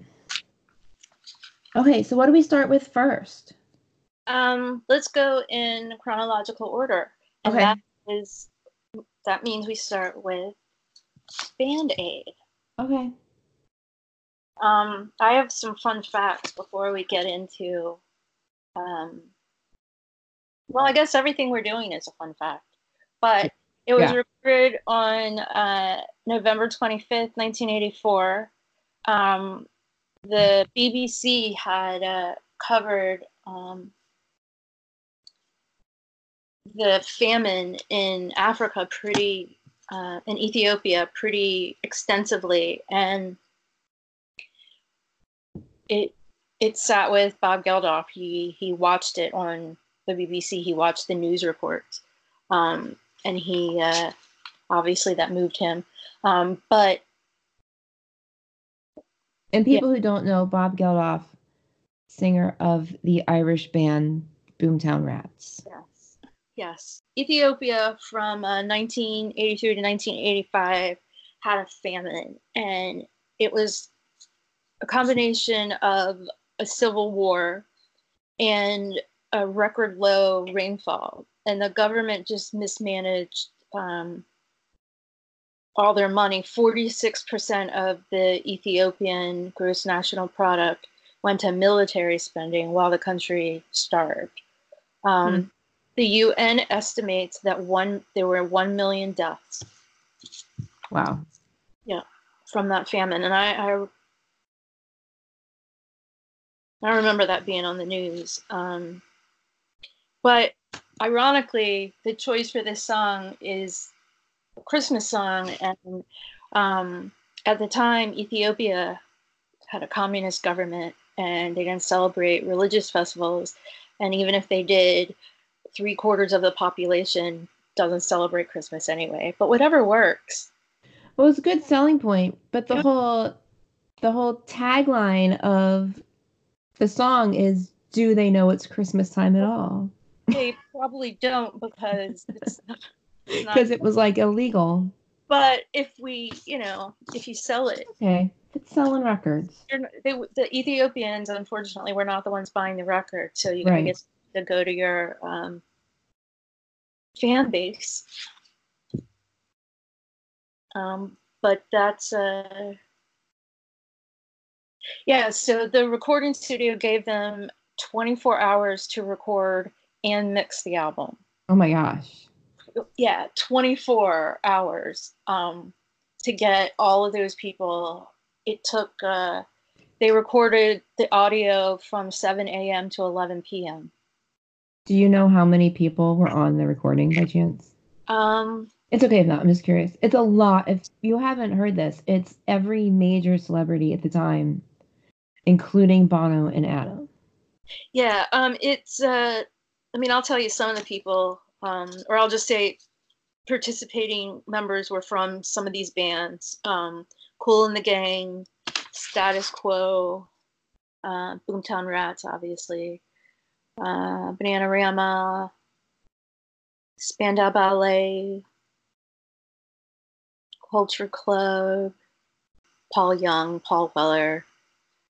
Okay, so what do we start with first? Um, let's go in chronological order. And okay. that is that means we start with Band-Aid. Okay. Um, I have some fun facts before we get into Um, well, I guess everything we're doing is a fun fact, but it was yeah. recorded on uh, November twenty-fifth, nineteen eighty-four. Um, the B B C had uh, covered um, the famine in Africa pretty, uh, in Ethiopia pretty extensively, and it It sat with Bob Geldof. He he watched it on the B B C. He watched the news reports, um, and he uh, obviously that moved him. Um, but and people yeah. who don't know, Bob Geldof, singer of the Irish band Boomtown Rats. Yes, yes. Ethiopia from uh, nineteen eighty-three to nineteen eighty-five had a famine, and it was a combination of a civil war and a record low rainfall, and the government just mismanaged um, all their money. forty-six percent of the Ethiopian gross national product went to military spending while the country starved. Um, mm-hmm. The U N estimates that one there were one million deaths. Wow. Yeah, from that famine. And I, I I remember that being on the news. Um, but ironically, the choice for this song is a Christmas song. And um, at the time, Ethiopia had a communist government and they didn't celebrate religious festivals. And even if they did, three quarters of the population doesn't celebrate Christmas anyway. But whatever works. Well, it was a good selling point, but the yeah. whole the whole tagline of the song is, do they know it's Christmas time at all? They probably don't, because it's not, it's not, it was like illegal. But if we, you know, if you sell it, okay, it's selling records. You're, they, the Ethiopians, unfortunately, were not the ones buying the record, so you're right. gonna get to go to your um, fan base. Um, but that's uh, yeah. So the recording studio gave them twenty-four hours to record and mix the album. Oh my gosh. Yeah, twenty-four hours um, to get all of those people. It took, uh, they recorded the audio from seven a.m. to eleven p.m. Do you know how many people were on the recording by chance? Um, it's okay if not, I'm just curious. It's a lot. If you haven't heard this, it's every major celebrity at the time, including Bono and Adam. Yeah, um, it's, uh, I mean, I'll tell you some of the people, um, or I'll just say participating members were from some of these bands. Um, Kool and the Gang, Status Quo, uh, Boomtown Rats, obviously, uh, Bananarama, Spandau Ballet, Culture Club, Paul Young, Paul Weller,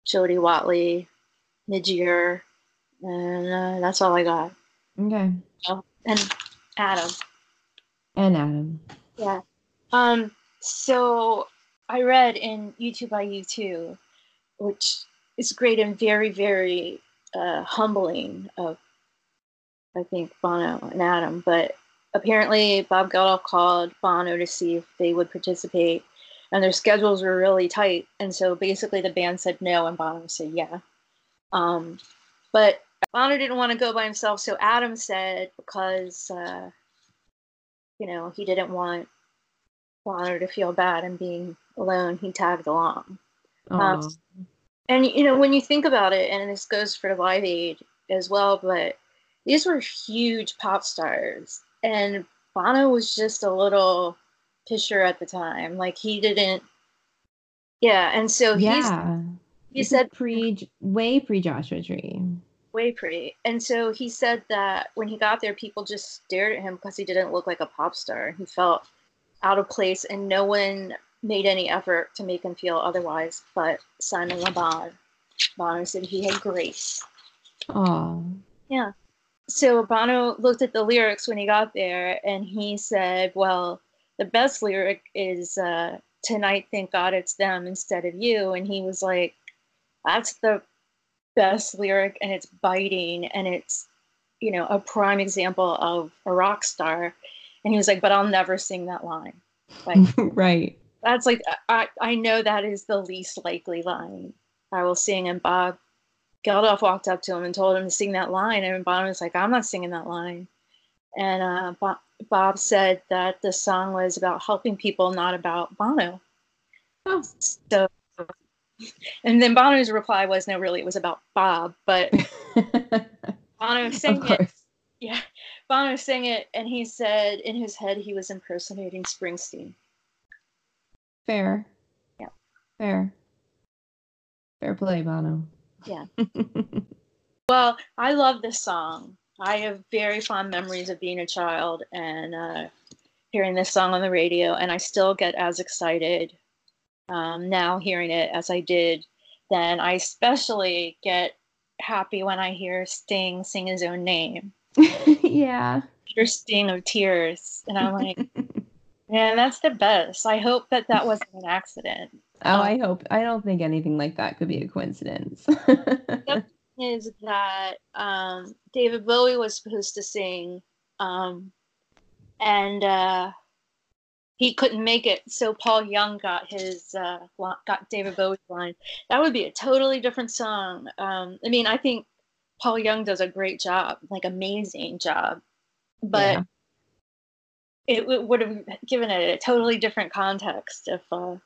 Jody Watley, Niger, and uh, that's all I got. Okay. Oh, and Adam. And Adam. Yeah. Um. So I read in U two by U two, which is great and very, very uh, humbling of, I think, Bono and Adam. But apparently Bob Geldof called Bono to see if they would participate, and their schedules were really tight. And so basically the band said no, and Bono said yeah. Um, but Bono didn't want to go by himself, so Adam said, because, uh, you know, he didn't want Bono to feel bad and being alone, he tagged along. Um, and, you know, when you think about it, and this goes for the Live Aid as well, but these were huge pop stars, and Bono was just a little pisher at the time. Like, he didn't, yeah, and so yeah. he's... He said pre, way pre Joshua Tree. Way pre. And so he said that when he got there, people just stared at him because he didn't look like a pop star. He felt out of place, and no one made any effort to make him feel otherwise but Simon LeBon. Bono said he had grace. Aw. Yeah. So Bono looked at the lyrics when he got there, and he said, well, the best lyric is uh, tonight, thank God it's them instead of you. And he was like, that's the best lyric, and it's biting, and it's, you know, a prime example of a rock star. And he was like, but I'll never sing that line. Like, right. That's like, I, I know that is the least likely line I will sing. And Bob Geldof walked up to him and told him to sing that line. And Bob was like, I'm not singing that line. And uh, Bob, Bob said that the song was about helping people, not about Bono. Oh. So. And then Bono's reply was, no, really, it was about Bob, but Bono sang it. Yeah, Bono sang it, and he said in his head he was impersonating Springsteen. Fair. Yeah. Fair. Fair play, Bono. Yeah. Well, I love this song. I have very fond memories of being a child and uh, hearing this song on the radio, and I still get as excited Um, now hearing it as I did then. I especially get happy when I hear Sting sing his own name. Yeah. Your Sting of Tears. And I'm like, man, that's the best. I hope that that wasn't an accident. Oh, um, I hope. I don't think anything like that could be a coincidence. Is that um, David Bowie was supposed to sing um, and uh he couldn't make it, so Paul Young got his uh, got David Bowie's line. That would be a totally different song. Um, I mean, I think Paul Young does a great job, like amazing job, but yeah. it, it would have given it a totally different context if uh,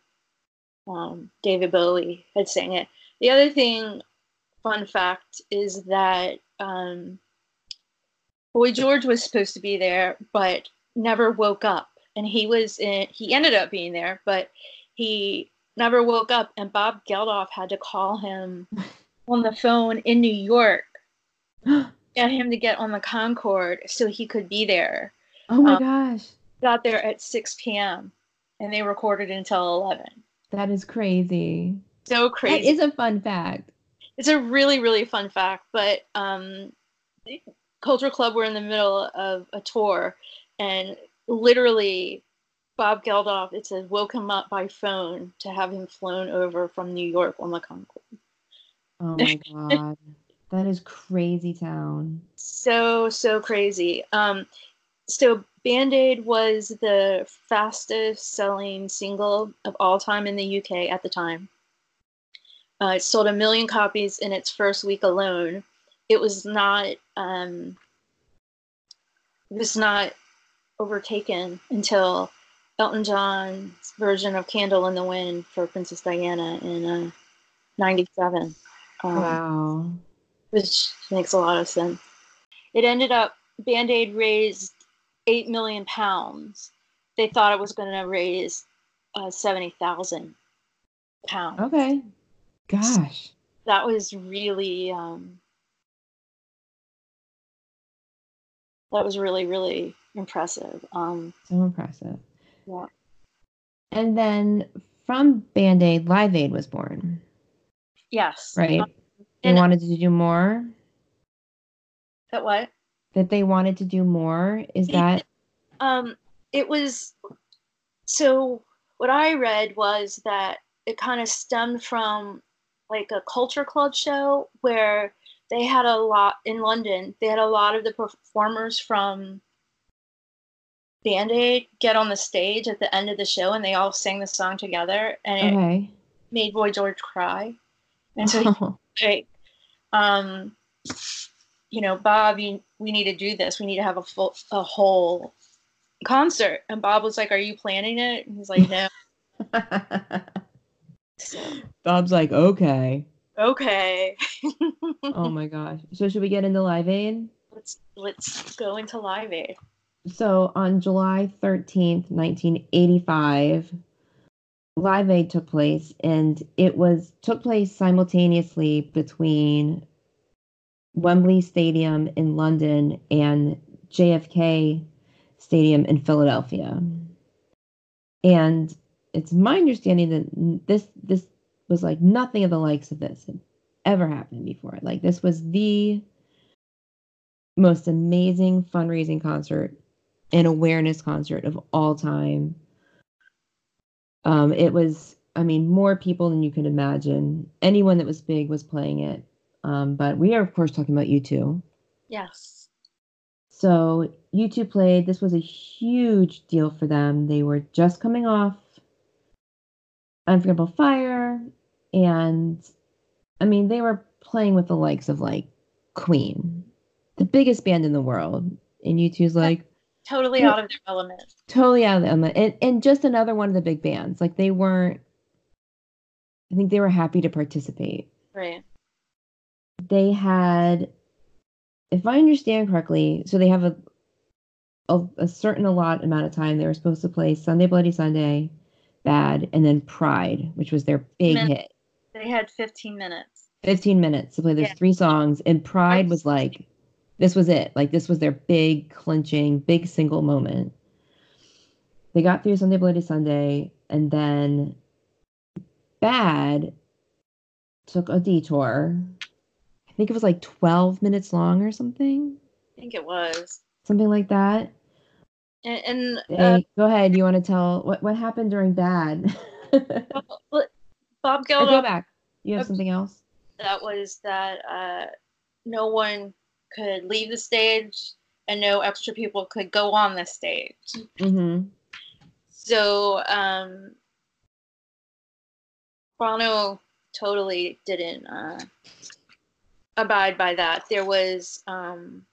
um, David Bowie had sang it. The other thing, fun fact, is that um, Boy George was supposed to be there, but never woke up. and he was in, he ended up being there, but he never woke up. And Bob Geldof had to call him on the phone in New York, got him to get on the Concorde so he could be there. Oh my um, gosh! Got there at six p.m. and they recorded until eleven. That is crazy. So crazy. That is a fun fact. It's a really, really fun fact. But um, Culture Club were in the middle of a tour, and literally Bob Geldof, it says, woke him up by phone to have him flown over from New York on the Concorde. Oh my God. That is crazy town. So, so crazy. Um, so Band-Aid was the fastest selling single of all time in the U K at the time. Uh, it sold a million copies in its first week alone. It was not, um, it was not overtaken until Elton John's version of Candle in the Wind for Princess Diana in uh, ninety-seven. Um, wow. Which makes a lot of sense. It ended up, Band-Aid raised eight million pounds. They thought it was going to raise uh, seventy thousand pounds. Okay. Gosh. So that was really, um, that was really, really impressive. Um, so impressive. Yeah. And then from Band-Aid, Live Aid was born. Yes. Right. Um, they wanted to do more. That what? That they wanted to do more. Is that? Um, it was. So what I read was that it kind of stemmed from like a Culture Club show where they had a lot in London. They had a lot of the performers from Band-Aid get on the stage at the end of the show, and they all sang the song together, and okay. It made Boy George cry. And so, oh. he, like, um, you know, Bob, you, we need to do this. We need to have a full, a whole concert. And Bob was like, "Are you planning it?" And he's like, "No." So, Bob's like, "Okay, okay." Oh my gosh! So should we get into Live Aid? Let's let's go into Live Aid. So on July thirteenth, nineteen eighty-five, Live Aid took place, and it was took place simultaneously between Wembley Stadium in London and J F K Stadium in Philadelphia. And it's my understanding that this this was like nothing of the likes of this had ever happened before. Like this was the most amazing fundraising concert and awareness concert of all time. Um, it was, I mean, more people than you could imagine. Anyone that was big was playing it. Um, but we are, of course, talking about U two. Yes. So U two played. This was a huge deal for them. They were just coming off Unforgettable Fire. And, I mean, they were playing with the likes of, like, Queen, the biggest band in the world. And U two's like, totally out of their element. Totally out of their element. And, and just another one of the big bands. Like, they weren't, I think they were happy to participate. Right. They had, if I understand correctly, so they have a, a, a certain a lot amount of time. They were supposed to play Sunday Bloody Sunday, Bad, and then Pride, which was their big Min- hit. They had fifteen minutes. fifteen minutes to play those yeah. three songs. And Pride I- was like, this was it. Like, this was their big clinching, big single moment. They got through Sunday Bloody Sunday, and then Bad took a detour. I think it was like twelve minutes long or something. I think it was. Something like that. And, and uh, hey, go ahead. You want to tell what, what happened during Bad? Bob Geldof. Go back. You have something else? That was that uh, no one could leave the stage, and no extra people could go on the stage. Mm-hmm. So um, Bono totally didn't uh, abide by that. There was, um,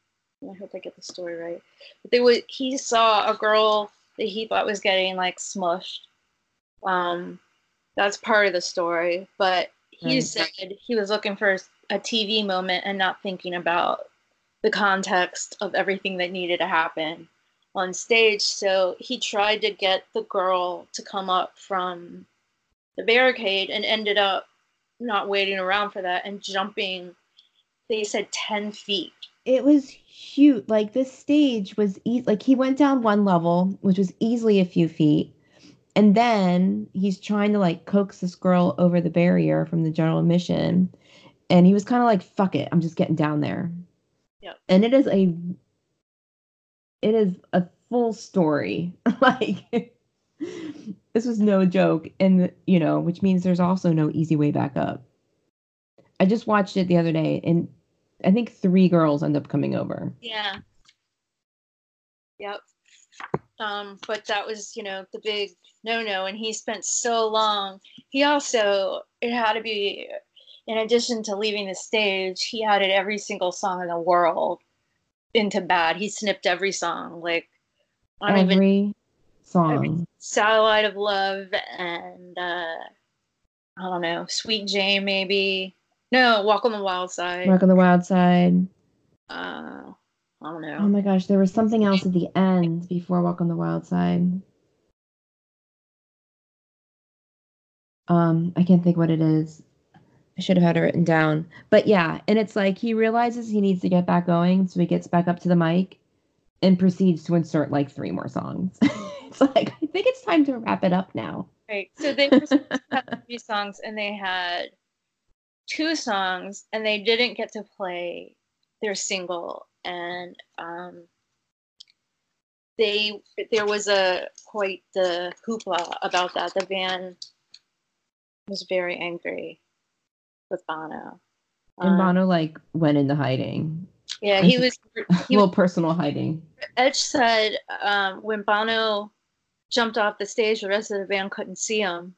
I hope I get the story right, but there was, he saw a girl that he thought was getting like smushed. Um, that's part of the story, but he right. said he was looking for a T V moment and not thinking about the context of everything that needed to happen on stage. So he tried to get the girl to come up from the barricade and ended up not waiting around for that and jumping, they said ten feet. It was huge. Like, this stage was, e- like, he went down one level, which was easily a few feet. And then he's trying to, like, coax this girl over the barrier from the general admission. And he was kind of like, fuck it, I'm just getting down there. Yep. And it is a, it is a full story. Like, this was no joke. And, you know, which means there's also no easy way back up. I just watched it the other day, and I think three girls end up coming over. Yeah. Yep. Um, but that was, you know, the big no-no, and he spent so long. He also, it had to be, in addition to leaving the stage, he added every single song in the world into bad. He snipped every song, like, I don't every even, song. Every, Satellite of Love and, uh, I don't know, Sweet Jane, maybe. No, Walk on the Wild Side. Walk on the Wild Side. Uh, I don't know. Oh my gosh, there was something else at the end before Walk on the Wild Side. Um, I can't think what it is. I should have had it written down. But yeah, and it's like he realizes he needs to get back going, so he gets back up to the mic and proceeds to insert like three more songs. It's like, I think it's time to wrap it up now. Right. So they were supposed to have three songs, and they had two songs, and they didn't get to play their single. And um, they there was a quite the hoopla about that. The band was very angry with Bono. Um, and Bono like went into hiding. Yeah, he was he a little was, personal hiding. Edge said um, when Bono jumped off the stage, the rest of the band couldn't see him,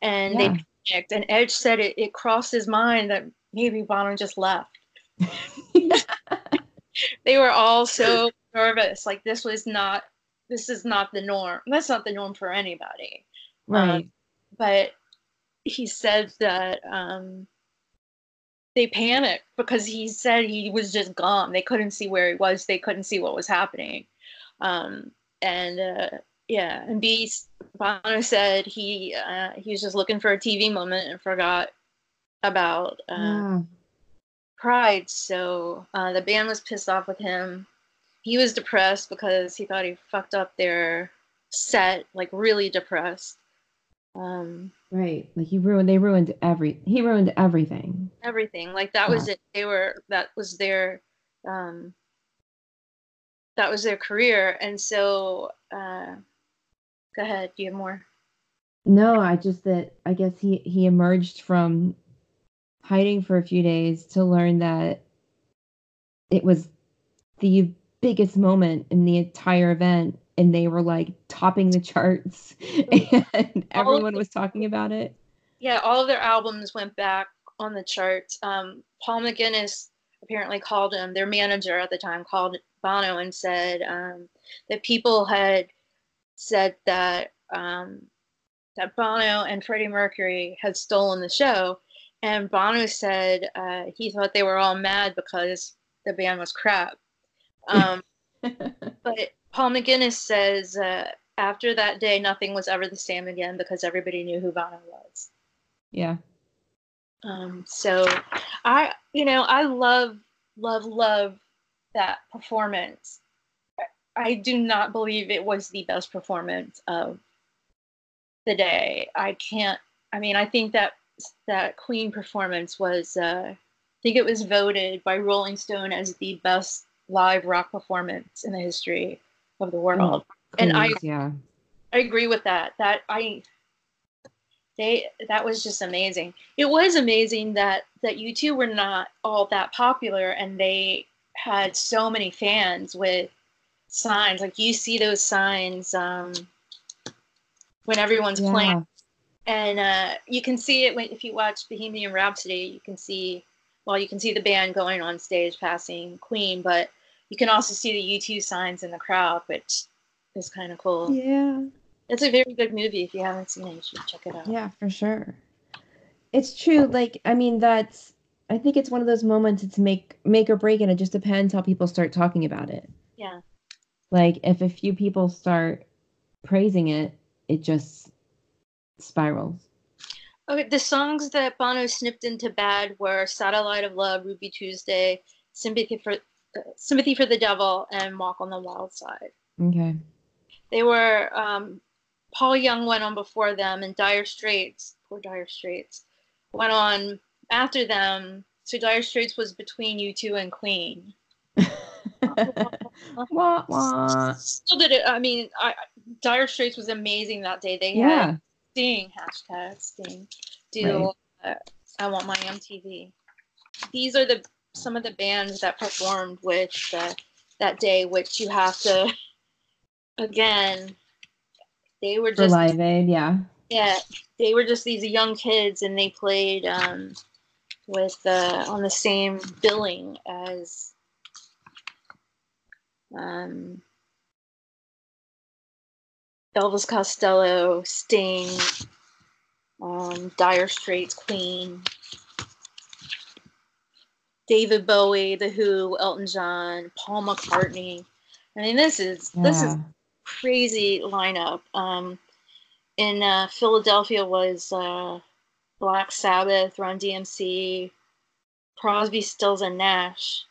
and yeah. they panicked. And Edge said it, it crossed his mind that maybe Bono just left. They were all so nervous. Like, this was not, this is not the norm. That's not the norm for anybody, right? Um, but he said that um, they panicked because he said he was just gone. They couldn't see where he was. They couldn't see what was happening, um, and. Uh, Yeah, and B, Bono said he uh, he was just looking for a T V moment and forgot about uh, yeah. Pride. So uh, the band was pissed off with him. He was depressed because he thought he fucked up their set, like really depressed. Um, right, like he ruined. They ruined every. He ruined everything. Everything, like that yeah. was it. They were that was their. Um, that was their career, and so. Uh, Go ahead. Do you have more? No, I just that I guess he, he emerged from hiding for a few days to learn that it was the biggest moment in the entire event, and they were like topping the charts, and everyone was talking about it. Yeah, all of their albums went back on the charts. Um, Paul McGuinness apparently called him, their manager at the time, called Bono and said um, that people had. said that um, that Bono and Freddie Mercury had stolen the show, and Bono said uh, he thought they were all mad because the band was crap. Um, but Paul McGuinness says uh, after that day, nothing was ever the same again because everybody knew who Bono was. Yeah. Um, so I, you know, I love, love, love that performance. I do not believe it was the best performance of the day. I can't, I mean, I think that that Queen performance was, uh, I think it was voted by Rolling Stone as the best live rock performance in the history of the world. Oh, and I, yeah. I agree with that. That I, they, that was just amazing. It was amazing that, that U two were not all that popular and they had so many fans with, signs, like you see those signs um, when everyone's yeah. playing, and uh, you can see it when if you watch Bohemian Rhapsody. You can see, well, you can see the band going on stage, passing Queen, but you can also see the U two signs in the crowd, which is kind of cool. Yeah, it's a very good movie. If you haven't seen it, you should check it out. Yeah, for sure. It's true. Like, I mean, that's. I think it's one of those moments. It's make make or break, and it just depends how people start talking about it. Yeah. Like, if a few people start praising it, it just spirals. Okay, the songs that Bono snipped into Bad were Satellite of Love, Ruby Tuesday, Sympathy for uh, Sympathy for the Devil, and Walk on the Wild Side. Okay. They were, um, Paul Young went on before them, and Dire Straits, poor Dire Straits, went on after them. So Dire Straits was between U two and Queen. Wah, wah. Still did it. I mean, I, Dire Straits was amazing that day. They yeah. had Sting, hashtag Sting, do right. uh, I Want My M T V. These are the some of the bands that performed with the, that day, which you have to, again, they were just... For Live Aid, yeah. Yeah, they were just these young kids, and they played um, with uh, on the same billing as... Um, Elvis Costello, Sting, um, Dire Straits, Queen, David Bowie, The Who, Elton John, Paul McCartney. I mean, this is yeah. this is crazy lineup. Um, in uh, Philadelphia was uh, Black Sabbath, Run D M C, Crosby, Stills, and Nash.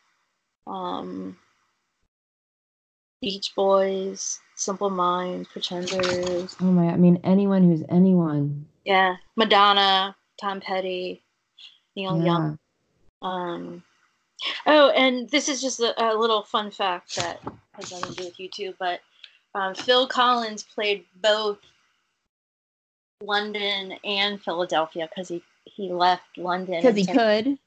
Um, Beach Boys, Simple Minds, Pretenders. Oh my! I mean, anyone who's anyone. Yeah, Madonna, Tom Petty, Neil yeah. Young. Um. Oh, and this is just a, a little fun fact that has nothing to do with you two, but um, Phil Collins played both London and Philadelphia because he he left London because he could.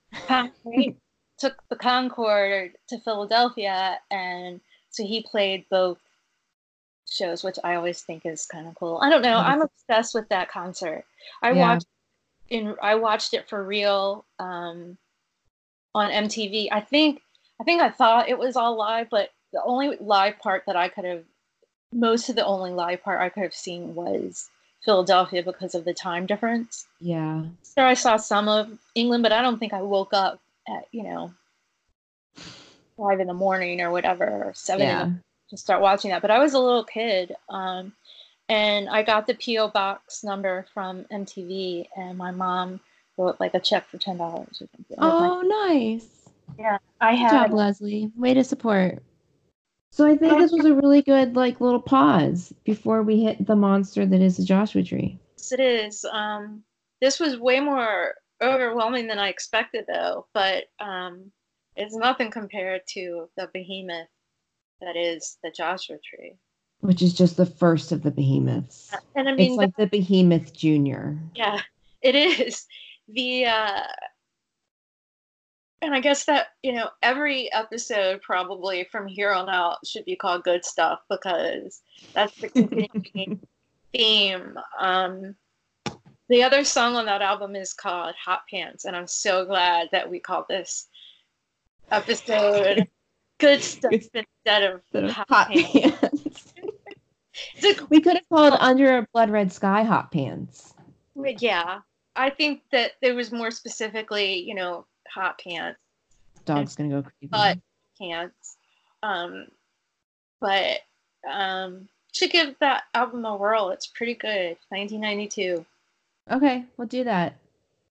He took the Concorde to Philadelphia and. So he played both shows, which I always think is kind of cool. I don't know. I'm obsessed with that concert. I yeah. watched in. I watched it for real um, on M T V. I think. I think I thought it was all live, but the only live part that I could have, most of the only live part I could have seen was Philadelphia because of the time difference. Yeah. So I saw some of England, but I don't think I woke up at you know. five in the morning or whatever, or seven yeah. in the morning to start watching that. But I was a little kid, um, and I got the P O box number from M T V, and my mom wrote like a check for ten dollars or something. Oh, my- nice! Yeah, I had. Good job, Leslie. Way to support. So I think this was a really good like little pause before we hit the monster that is the Joshua Tree. Yes, it is. Um, this was way more overwhelming than I expected, though. But um. It's nothing compared to the behemoth that is the Joshua Tree. Which is just the first of the behemoths. And I mean, it's like the, the Behemoth Junior. Yeah, it is. The uh, and I guess that, you know, every episode probably from here on out should be called Good Stuff because that's the continuing theme. Um, the other song on that album is called Hot Pants, and I'm so glad that we called this episode Good Stuff instead of Hot, hot Pants. pants. We could have called Under a Blood Red Sky Hot Pants. Yeah. I think that there was more specifically, you know, Hot Pants. Dog's going to go crazy. But pants. Um, but um, should give that album a whirl. It's pretty good. nineteen ninety-two. Okay. We'll do that.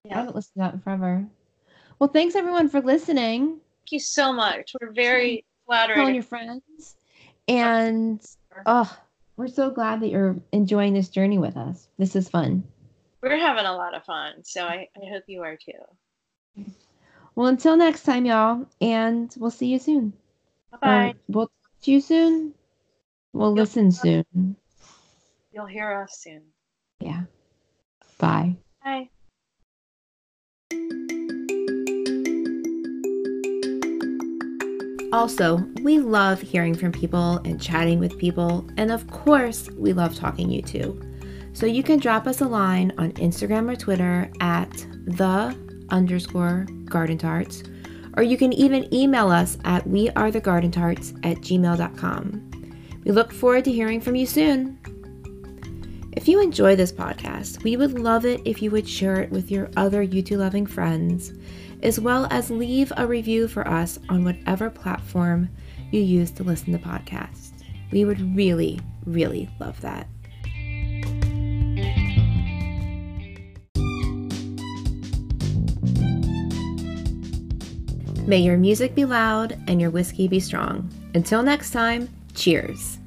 Yeah. I haven't listened to that in forever. Well, thanks everyone for listening. Thank you so much. We're very flattered. Tell your friends. And oh, we're so glad that you're enjoying this journey with us. This is fun. We're having a lot of fun. So I, I hope you are too. Well, until next time, y'all. And we'll see you soon. Bye-bye. Or we'll talk to you soon. We'll You'll listen soon. You'll hear us soon. Yeah. Bye. Bye. Also, we love hearing from people and chatting with people, and of course, we love talking you too. So you can drop us a line on Instagram or Twitter at the underscore garden tarts, or you can even email us at wearethegardentarts at gmail dot com. We look forward to hearing from you soon. If you enjoy this podcast, we would love it if you would share it with your other U two-loving friends, as well as leave a review for us on whatever platform you use to listen to podcasts. We would really, really love that. May your music be loud and your whiskey be strong. Until next time, cheers.